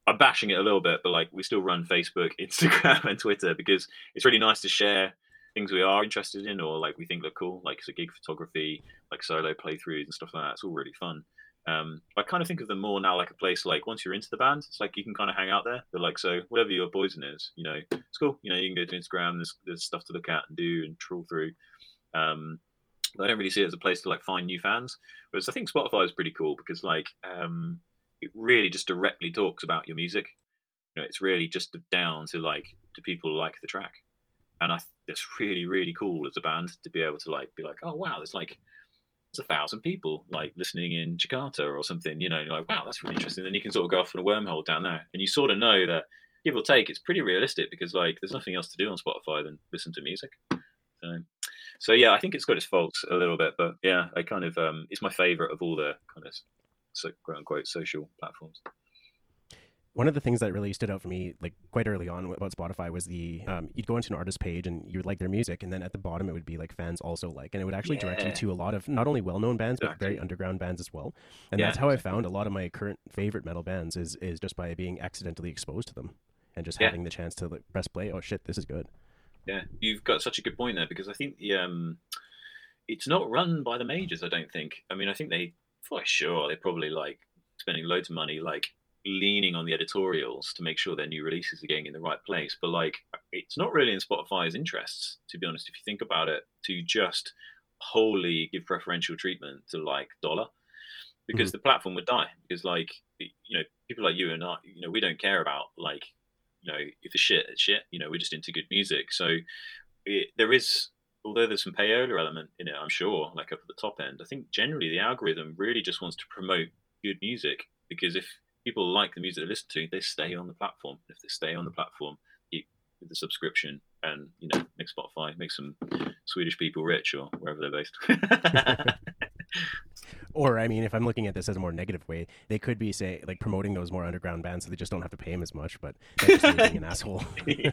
I'm bashing it a little bit, but like we still run Facebook, Instagram, and Twitter because it's really nice to share things we are interested in or like we think look cool, like so gig photography, like solo playthroughs and stuff like that. It's all really fun. Um, I kind of think of them more now like a place like once you're into the band, it's like you can kind of hang out there. They're like, so whatever your poison is, you know, it's cool. You know, you can go to Instagram. There's there's stuff to look at and do and trawl through. Um, I don't really see it as a place to like find new fans, whereas I think Spotify is pretty cool because like um, it really just directly talks about your music. You know, it's really just down to like do people like the track, And I it's really, really cool as a band to be able to like be like, oh wow, there's like there's a thousand people like listening in Jakarta or something, you know, you're like, wow, that's really interesting. Then you can sort of go off in a wormhole down there. And you sort of know that give or take, it's pretty realistic because like there's nothing else to do on Spotify than listen to music. So, so yeah, I think it's got its faults a little bit, but yeah, I kind of um, it's my favorite of all the kind of so quote unquote social platforms. One of the things that really stood out for me, like quite early on about Spotify, was the um, you'd go into an artist page and you would like their music, and then at the bottom it would be like fans also like, and it would actually yeah. direct you to a lot of not only well-known bands exactly. but very underground bands as well. And yeah, that's how exactly. I found a lot of my current favorite metal bands is is just by being accidentally exposed to them and just yeah. having the chance to like, press play. Oh shit, this is good. Yeah, you've got such a good point there because I think the um, it's not run by the majors. I don't think. I mean, I think they for sure they're probably like spending loads of money like. Leaning on the editorials to make sure their new releases are getting in the right place, but like it's not really in Spotify's interests, to be honest, if you think about it, to just wholly give preferential treatment to like dollar, because mm-hmm. the platform would die, because like, you know, people like you and I, you know, we don't care about like, you know, if it's shit it's shit, you know, we're just into good music. So it, there is, although there's some payola element in it, I'm sure, like up at the top end, I think generally the algorithm really just wants to promote good music, because if people like the music they listen to, they stay on the platform. If they stay on the platform, you with the subscription and, you know, make Spotify, make some Swedish people rich or wherever they're based. Or, I mean, if I'm looking at this as a more negative way, they could be, say, like promoting those more underground bands so they just don't have to pay him as much, but they're just being an asshole. yeah.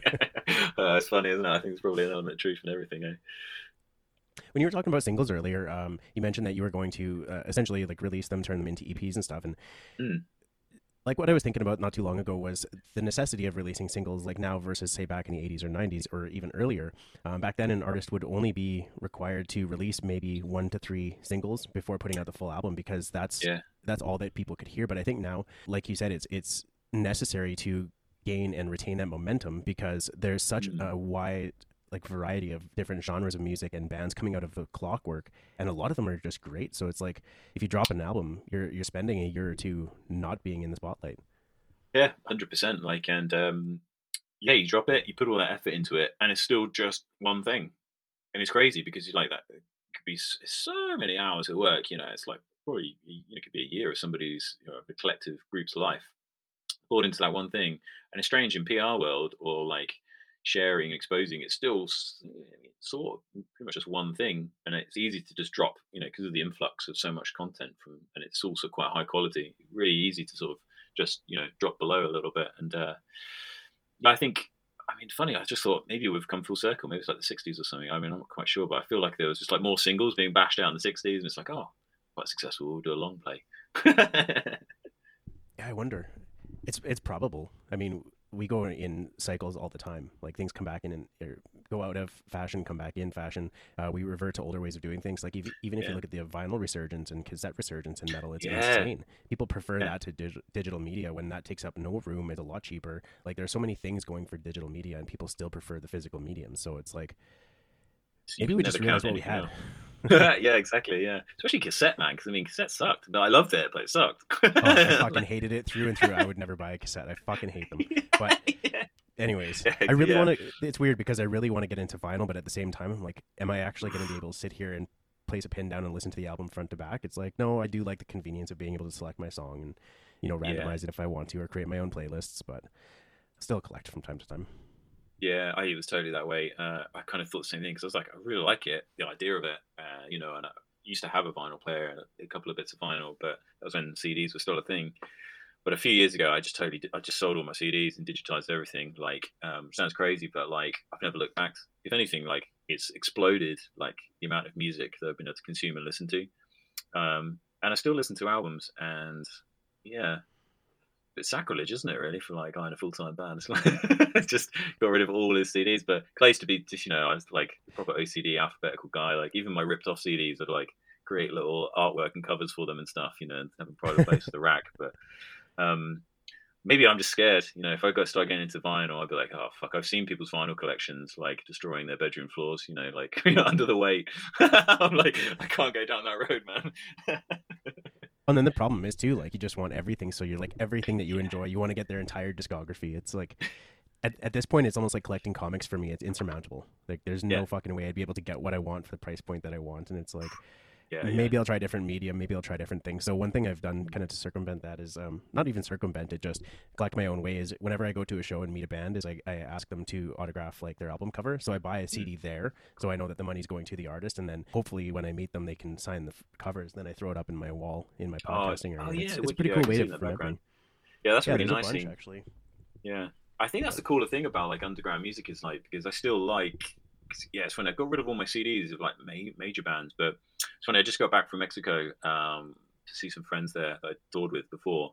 uh, it's funny, isn't it? I think it's probably an element of truth in everything, eh? When you were talking about singles earlier, um, you mentioned that you were going to uh, essentially like release them, turn them into E Ps and stuff, and mm. like what I was thinking about not too long ago was the necessity of releasing singles like now versus say back in the eighties or nineties or even earlier. Um, back then an artist would only be required to release maybe one to three singles before putting out the full album, because that's yeah. that's all that people could hear. But I think now, like you said, it's it's necessary to gain and retain that momentum, because there's such mm-hmm. a wide like variety of different genres of music and bands coming out of the clockwork, and a lot of them are just great. So it's like if you drop an album, you're you're spending a year or two not being in the spotlight. Yeah, one hundred percent. Like, and um yeah, you drop it, you put all that effort into it, and it's still just one thing. And it's crazy because you like that it could be so many hours of work, you know. It's like probably, you know, it could be a year of somebody's, you know, the collective group's life poured into that one thing. And it's strange in P R world or like sharing, exposing, it's still sort of pretty much just one thing, and it's easy to just drop, you know, because of the influx of so much content from, and it's also quite high quality, really easy to sort of just, you know, drop below a little bit. And uh I think, I mean, funny, I just thought maybe we've come full circle, maybe it's like the sixties or something. I mean, I'm not quite sure, but I feel like there was just like more singles being bashed out in the sixties, and it's like, oh, quite successful, we'll do a long play. Yeah, I wonder. It's it's probable. I mean, we go in cycles all the time. Like things come back in and or go out of fashion, come back in fashion. Uh, we revert to older ways of doing things. Like even, even if yeah. you look at the vinyl resurgence and cassette resurgence in metal, it's yeah. insane. People prefer yeah. that to dig- digital media when that takes up no room. It's a lot cheaper. Like there's so many things going for digital media, and people still prefer the physical medium. So it's like, so maybe we just realized what we had. Yeah, exactly. Yeah, especially cassette, man. Because I mean, cassette sucked. No, I loved it, but it sucked. Oh, I fucking hated it through and through. I would never buy a cassette. I fucking hate them. But anyways, yeah, I really yeah. want to. It's weird because I really want to get into vinyl, but at the same time, I'm like, am I actually going to be able to sit here and place a pin down and listen to the album front to back? It's like, no, I do like the convenience of being able to select my song and, you know, randomize yeah. it if I want to, or create my own playlists. But still collect from time to time. Yeah, I was totally that way. Uh, I kind of thought the same thing because I was like, I really like it, the idea of it, uh, you know. And I used to have a vinyl player and a couple of bits of vinyl, but that was when C Ds were still a thing. But a few years ago, I just totally, I just sold all my C Ds and digitized everything. Like, um, sounds crazy, but like, I've never looked back. If anything, like, it's exploded, like the amount of music that I've been able to consume and listen to. Um, and I still listen to albums, and yeah. It's sacrilege, isn't it, really, for like a full-time band? It's like just got rid of all his C Ds. But I used to be, just, you know, I was like a proper O C D alphabetical guy. Like even my ripped-off C Ds, I'd like create little artwork and covers for them and stuff, you know, and have a private place for the rack. But um, maybe I'm just scared, you know. If I got start getting into vinyl, I'd be like, oh fuck! I've seen people's vinyl collections like destroying their bedroom floors, you know, like under the weight. I'm like, I can't go down that road, man. And then the problem is too, like you just want everything. So you're like everything that you yeah. enjoy, you want to get their entire discography. It's like at, at this point, it's almost like collecting comics for me. It's insurmountable. Like, there's no yeah. fucking way I'd be able to get what I want for the price point that I want. And it's like, yeah, maybe yeah. I'll try different media. Maybe I'll try different things. So one thing I've done kind of to circumvent that is um, not even circumvent it, just collect my own way. Is whenever I go to a show and meet a band, is I, I ask them to autograph like their album cover. So I buy a C D mm. there, so I know that the money's going to the artist, and then hopefully when I meet them, they can sign the f- covers. Then I throw it up in my wall in my podcasting room. Oh, oh yeah, it's, it's a pretty cool way to remember. Yeah, that's yeah, really nice. Bunch, actually, yeah, I think that's the cooler thing about like underground music is like because I still like. Yeah, it's when I got rid of all my C Ds of like ma- major bands, but it's when I just got back from Mexico um, to see some friends there that I toured with before.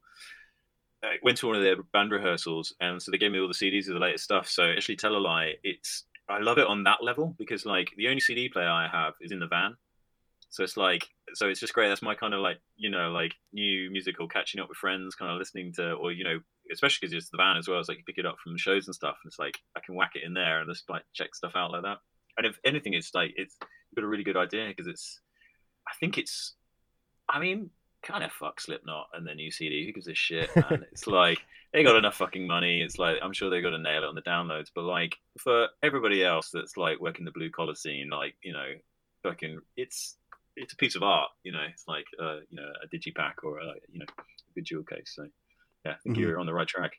I went to one of their band rehearsals, and so they gave me all the C Ds of the latest stuff. So actually, tell a lie, it's I love it on that level because like the only C D player I have is in the van, so it's like so it's just great. That's my kind of like you know like new music or catching up with friends, kind of listening to or you know. Especially because it's the van as well. It's like you pick it up from the shows and stuff, and it's like I can whack it in there and just like check stuff out like that. And if anything, it's like it's you've got a really good idea because it's. I think it's. I mean, kind of fuck Slipknot and their new C D. Who gives a shit, man? It's like they got enough fucking money. It's like I'm sure they got to nail it on the downloads. But like for everybody else that's like working the blue collar scene, like you know, fucking it's it's a piece of art. You know, it's like uh, you know a digipack or a, you know a good jewel case. So. Yeah, I think mm-hmm. you're on the right track.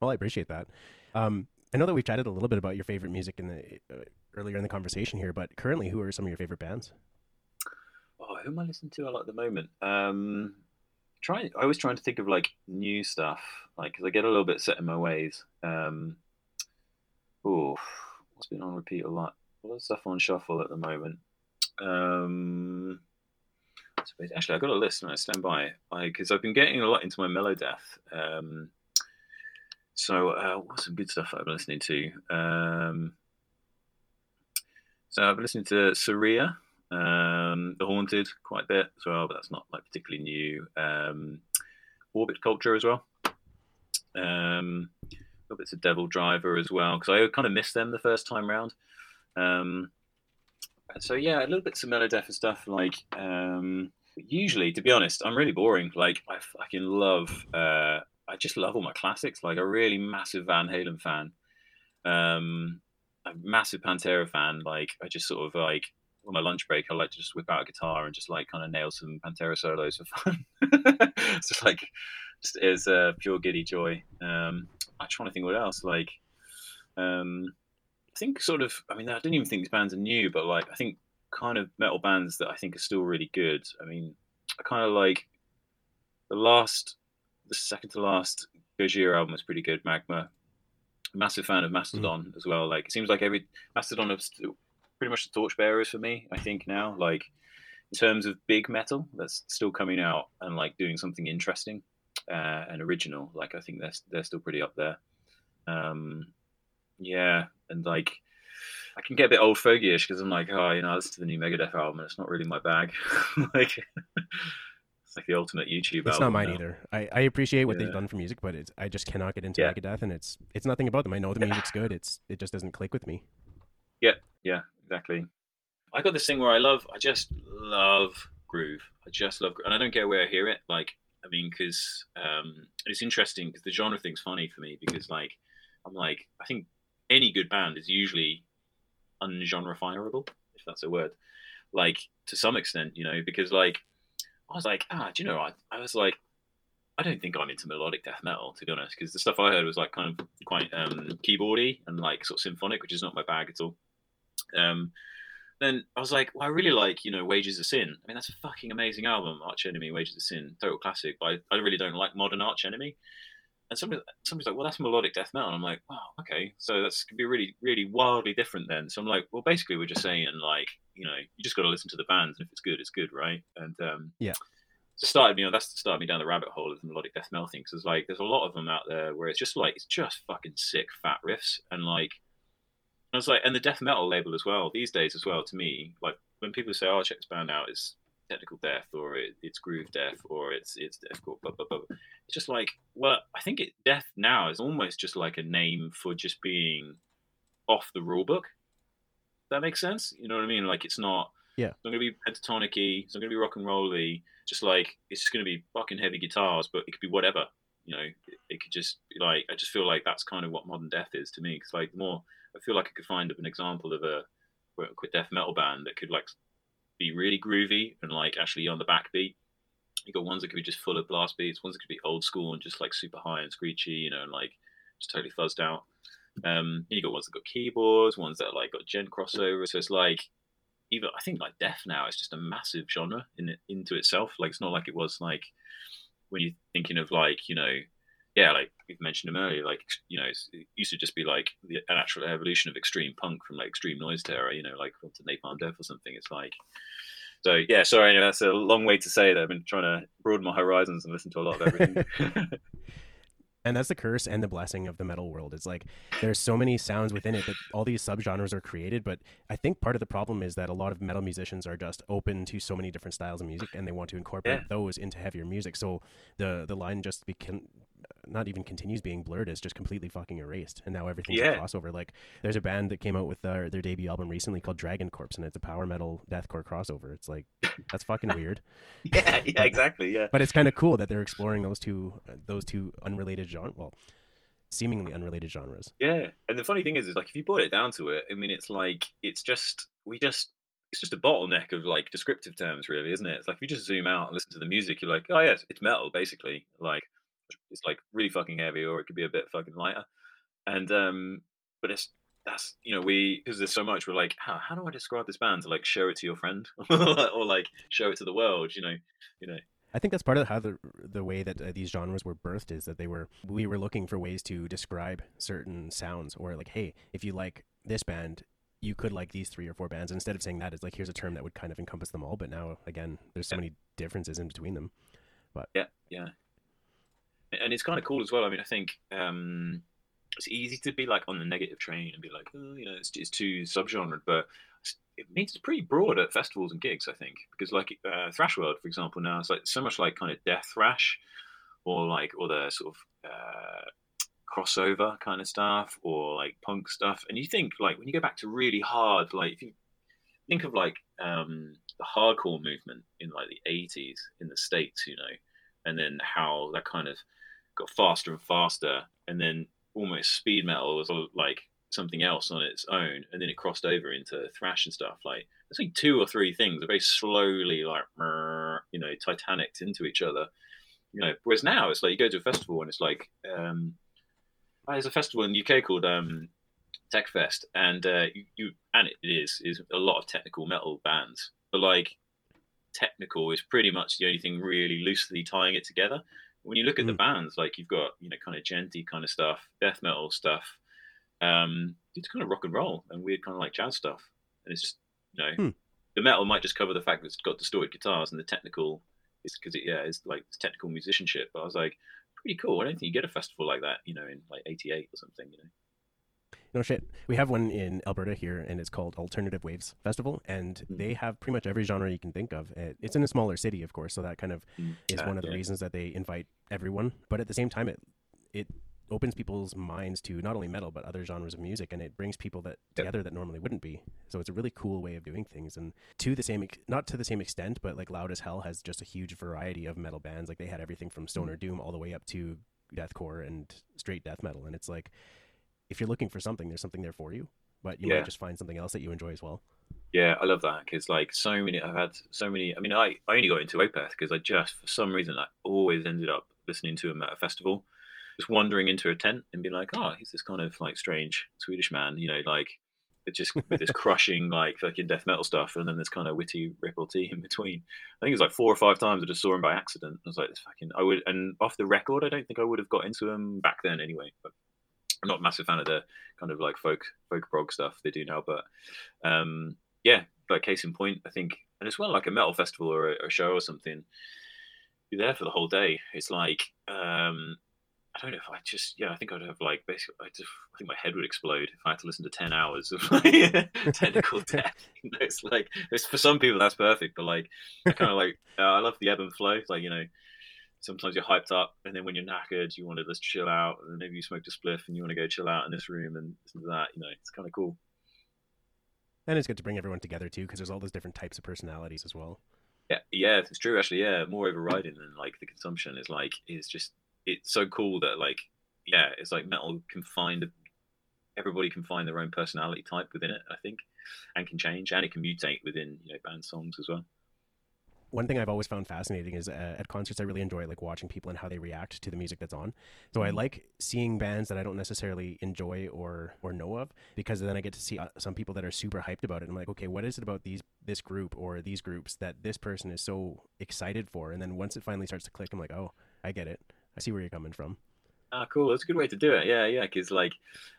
Well, I appreciate that. Um, I know that we've chatted a little bit about your favorite music in the uh, earlier in the conversation here, but currently, who are some of your favorite bands? Oh, who am I listening to a lot at the moment? Um, trying, I always trying to think of like new stuff, like because I get a little bit set in my ways. Um, oh, what's been on repeat a lot? A lot of stuff on shuffle at the moment. Um, Actually, I got a list and I stand by because I've been getting a lot into my Megadeth. Um, so, uh, what's some good stuff that I've been listening to? Um, so, I've been listening to Surya, um, The Haunted, quite a bit as well, but that's not like particularly new. Um, Orbit Culture as well. Um, a little bit of Devil Driver as well because I kind of missed them the first time round. Um, So yeah, a little bit some Megadeth and stuff. Like um, usually, to be honest, I'm really boring. Like I fucking love, uh, I just love all my classics. Like a really massive Van Halen fan, um, a massive Pantera fan. Like I just sort of like on my lunch break, I like to just whip out a guitar and just like kind of nail some Pantera solos for fun. It's just like just is uh, pure giddy joy. Um, I'm trying to think what else. Like. Um, I think sort of, I mean, I don't even think these bands are new, but like, I think kind of metal bands that I think are still really good. I mean, I kind of like the last, the second to last Gojira album was pretty good, Magma. Massive fan of Mastodon mm-hmm. as well. Like, it seems like every, Mastodon are pretty much the torchbearers for me, I think now. Like, in terms of big metal, that's still coming out and like doing something interesting uh, and original. Like, I think they're, they're still pretty up there. Um, yeah. And like, I can get a bit old fogey-ish because I'm like, oh, you know, I listen to the new Megadeth album and it's not really my bag. Like, it's like the ultimate YouTube. It's album not mine now. Either. I, I appreciate what yeah. they've done for music, but it's I just cannot get into yeah. Megadeth, and it's it's nothing about them. I know the music's good. It's it just doesn't click with me. Yeah, yeah, exactly. I got this thing where I love, I just love groove. I just love, and I don't care where I hear it. Like, I mean, because um, it's interesting because the genre thing's funny for me because like, I'm like, I think. Any good band is usually ungenrefiable, if that's a word, like to some extent, you know, because like, I was like, ah, do you know, I, I was like, I don't think I'm into melodic death metal, to be honest, because the stuff I heard was like kind of quite um, keyboardy and like sort of symphonic, which is not my bag at all. Um, then I was like, well, I really like, you know, Wages of Sin. I mean, that's a fucking amazing album, Arch Enemy, Wages of Sin, total classic, but I, I really don't like modern Arch Enemy. And somebody, somebody's like, well, that's melodic death metal. And I'm like, wow, okay. So that's going to be really, really wildly different then. So I'm like, well, basically we're just saying like, you know, you just got to listen to the bands. And if it's good, it's good, right? And um, yeah, it started, you know, that's started me down the rabbit hole of the melodic death metal thing. Because like, there's a lot of them out there where it's just like, it's just fucking sick fat riffs. And like, I was like, and the death metal label as well, these days as well, to me, like when people say, oh, check this band out, it's technical death or it, it's groove death or it's it's deathcore, blah, blah, blah. It's just like, well, I think it, death now is almost just like a name for just being off the rule book. That makes sense? You know what I mean? Like it's not, yeah. It's not going to be pentatonic-y, it's not going to be rock and roll-y, just like it's just going to be fucking heavy guitars, but it could be whatever. you know, it, it could just be like, I just feel like that's kind of what modern death is to me. Because like the more, I feel like I could find an example of a, a death metal band that could like be really groovy and like actually on the backbeat. You got ones that could be just full of blast beats, ones that could be old school and just like super high and screechy, you know, and like just totally fuzzed out. Um, and you got ones that got keyboards, ones that like got gen crossover. So it's like, even I think like death now is just a massive genre in into itself. Like it's not like it was like when you're thinking of like, you know, yeah, like we've mentioned them earlier, like, you know, it's, it used to just be like the an actual evolution of extreme punk from like Extreme Noise Terror, you know, like to Napalm Death or something. It's like, so yeah, sorry, anyway, that's a long way to say that. I've been trying to broaden my horizons and listen to a lot of everything. And that's the curse and the blessing of the metal world. It's like there's so many sounds within it that all these subgenres are created. But I think part of the problem is that a lot of metal musicians are just open to so many different styles of music, and they want to incorporate yeah. those into heavier music. So the the line just became, not even continues being blurred, is just completely fucking erased. And now everything's yeah. a crossover. Like there's a band that came out with their, their debut album recently called Dragon Corpse, and it's a power metal deathcore crossover. It's like, that's fucking weird. yeah, yeah, but, exactly. Yeah. But it's kind of cool that they're exploring those two those two unrelated genres. Well, seemingly unrelated genres. Yeah, and the funny thing is, is like if you boil it down to it, I mean, it's like it's just we just it's just a bottleneck of like descriptive terms, really, isn't it? It's like if you just zoom out and listen to the music, you're like, oh yes, it's metal, basically. Like it's like really fucking heavy, or it could be a bit fucking lighter. And um, but it's that's you know we because there's so much we're like, how how do I describe this band to like show it to your friend or like show it to the world? You know, you know. I think that's part of how the the way that uh, these genres were birthed is that they were we were looking for ways to describe certain sounds, or like, hey, if you like this band, you could like these three or four bands. And instead of saying that, it's like here's a term that would kind of encompass them all. But now again, there's so yeah. many differences in between them. But yeah, yeah, and it's kind of cool as well. I mean, I think um, it's easy to be like on the negative train and be like, oh, you know, it's it's too subgenre, but it means it's pretty broad at festivals and gigs, I think, because like uh, Thrash World, for example, now it's like so much like kind of death thrash, or like or the sort of uh, crossover kind of stuff, or like punk stuff. And you think like when you go back to really hard, like if you think of like um, the hardcore movement in like the eighties in the States, you know, and then how that kind of got faster and faster, and then almost speed metal was like something else on its own, and then it crossed over into thrash and stuff. Like there's like two or three things that very slowly like, you know, titanicked into each other, you know. Whereas now it's like you go to a festival and it's like um there's a festival in the U K called um Tech Fest, and uh you, you and it is is a lot of technical metal bands, but like technical is pretty much the only thing really loosely tying it together. When you look at mm. the bands, like you've got, you know, kind of genty kind of stuff, death metal stuff, um it's kind of rock and roll and weird kind of like jazz stuff, and it's just, you know, hmm. the metal might just cover the fact that it's got distorted guitars, and the technical is because it yeah it's like it's technical musicianship. But I was like, pretty cool. I don't think you get a festival like that, you know, in like eighty-eight or something, you know. No shit. We have one in Alberta here, and it's called Alternative Waves Festival, and mm. they have pretty much every genre you can think of. It's in a smaller city, of course, so that kind of mm. is uh, one of yeah. the reasons that they invite everyone. But at the same time, it it opens people's minds to not only metal but other genres of music, and it brings people that together that normally wouldn't be. So it's a really cool way of doing things. And to the same, not to the same extent, but like Loud as Hell has just a huge variety of metal bands. Like they had everything from stoner doom all the way up to deathcore and straight death metal. And it's like, if you're looking for something, there's something there for you, but you yeah. might just find something else that you enjoy as well. Yeah, I love that, because like so many, I've had so many. I mean, I, I only got into Opeth because I just, for some reason, I always ended up listening to them at a festival. Just wandering into a tent and be like, oh, he's this kind of like strange Swedish man, you know, like it's just with this crushing like fucking death metal stuff, and then this kind of witty ripple-tea in between. I think it was like four or five times I just saw him by accident. I was like, this fucking I would and off the record, I don't think I would have got into him back then anyway. But I'm not a massive fan of the kind of like folk folk prog stuff they do now, but um yeah, like case in point, I think, and as well like a metal festival or a, a show or something, you're there for the whole day. It's like um I don't know if I just, yeah, I think I'd have like, basically, I, just, I think my head would explode if I had to listen to ten hours of like technical death. You know, it's like, it's, for some people that's perfect, but like, I kind of like, uh, I love the ebb and flow. It's like, you know, sometimes you're hyped up, and then when you're knackered, you want to just chill out, and maybe you smoked a spliff and you want to go chill out in this room and listen to that, you know, it's kind of cool. And it's good to bring everyone together too, because there's all those different types of personalities as well. Yeah, yeah, it's true actually, yeah, more overriding than like the consumption is like, is just, it's so cool that, like, yeah, it's like metal can find, everybody can find their own personality type within it, I think, and can change, and it can mutate within, you know, band songs as well. One thing I've always found fascinating is uh, at concerts, I really enjoy like watching people and how they react to the music that's on. So I like seeing bands that I don't necessarily enjoy or or know of, because then I get to see uh, some people that are super hyped about it. And I'm like, okay, what is it about these this group or these groups that this person is so excited for? And then once it finally starts to click, I'm like, oh, I get it. I see where you're coming from. Ah, cool. That's a good way to do it. Yeah, yeah. Because like,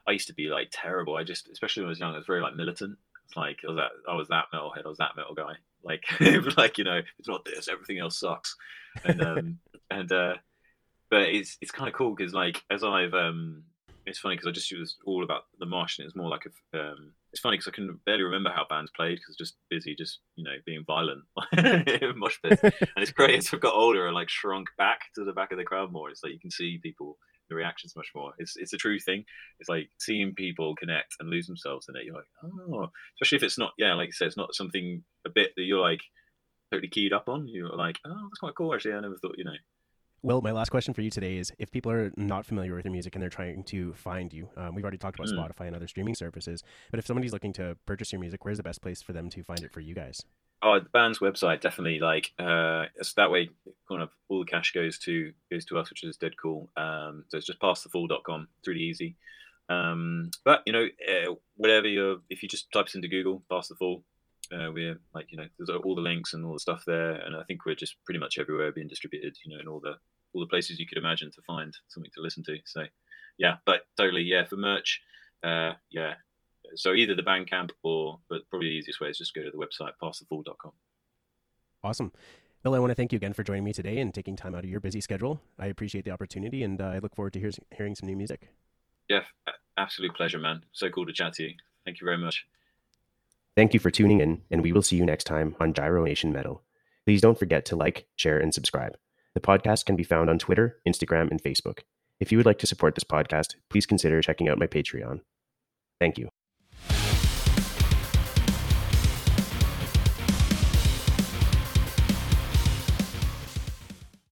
I used to be like terrible. I just, especially when I was young, I was very like militant. It's like I was that I was that metalhead. I was that metal guy. Like, like, you know, it's not this, everything else sucks. And, um, and, uh, but it's, it's kind of cool. Cause like, as I've, um, it's funny cause I just, it was all about the Martian. It was more like, a, um, it's funny cause I can barely remember how bands played cause just busy, just, you know, being violent. Mosh pit. And it's great as I've got older and like shrunk back to the back of the crowd more. It's like, you can see people, the reactions much more. It's, it's a true thing. It's like seeing people connect and lose themselves in it. You're like, oh, especially if it's not, yeah, like you said, it's not something a bit that you're like totally keyed up on. You're like, oh, that's quite cool. Actually, I never thought, you know. Well, my last question for you today is, if people are not familiar with your music and they're trying to find you, um, we've already talked about mm. Spotify and other streaming services, but if somebody's looking to purchase your music, where's the best place for them to find it for you guys? Oh, the band's website, definitely. Like, uh, it's that way, kind of all the cash goes to goes to us, which is dead cool. Um, so it's just past the fall dot com, it's really easy. Um, but you know, uh, whatever you're, if you just type into Google, Past the Fall, uh, we're like, you know, there's all the links and all the stuff there, and I think we're just pretty much everywhere being distributed, you know, in all the all the places you could imagine to find something to listen to. So, yeah, but totally, yeah, for merch, uh, yeah. So either the Bandcamp or, but probably the easiest way is just go to the website, past the fall dot com. Awesome. Bill, I want to thank you again for joining me today and taking time out of your busy schedule. I appreciate the opportunity, and uh, I look forward to hear- hearing some new music. Yeah, absolute pleasure, man. So cool to chat to you. Thank you very much. Thank you for tuning in, and we will see you next time on Gyro Nation Metal. Please don't forget to like, share, and subscribe. The podcast can be found on Twitter, Instagram, and Facebook. If you would like to support this podcast, please consider checking out my Patreon. Thank you.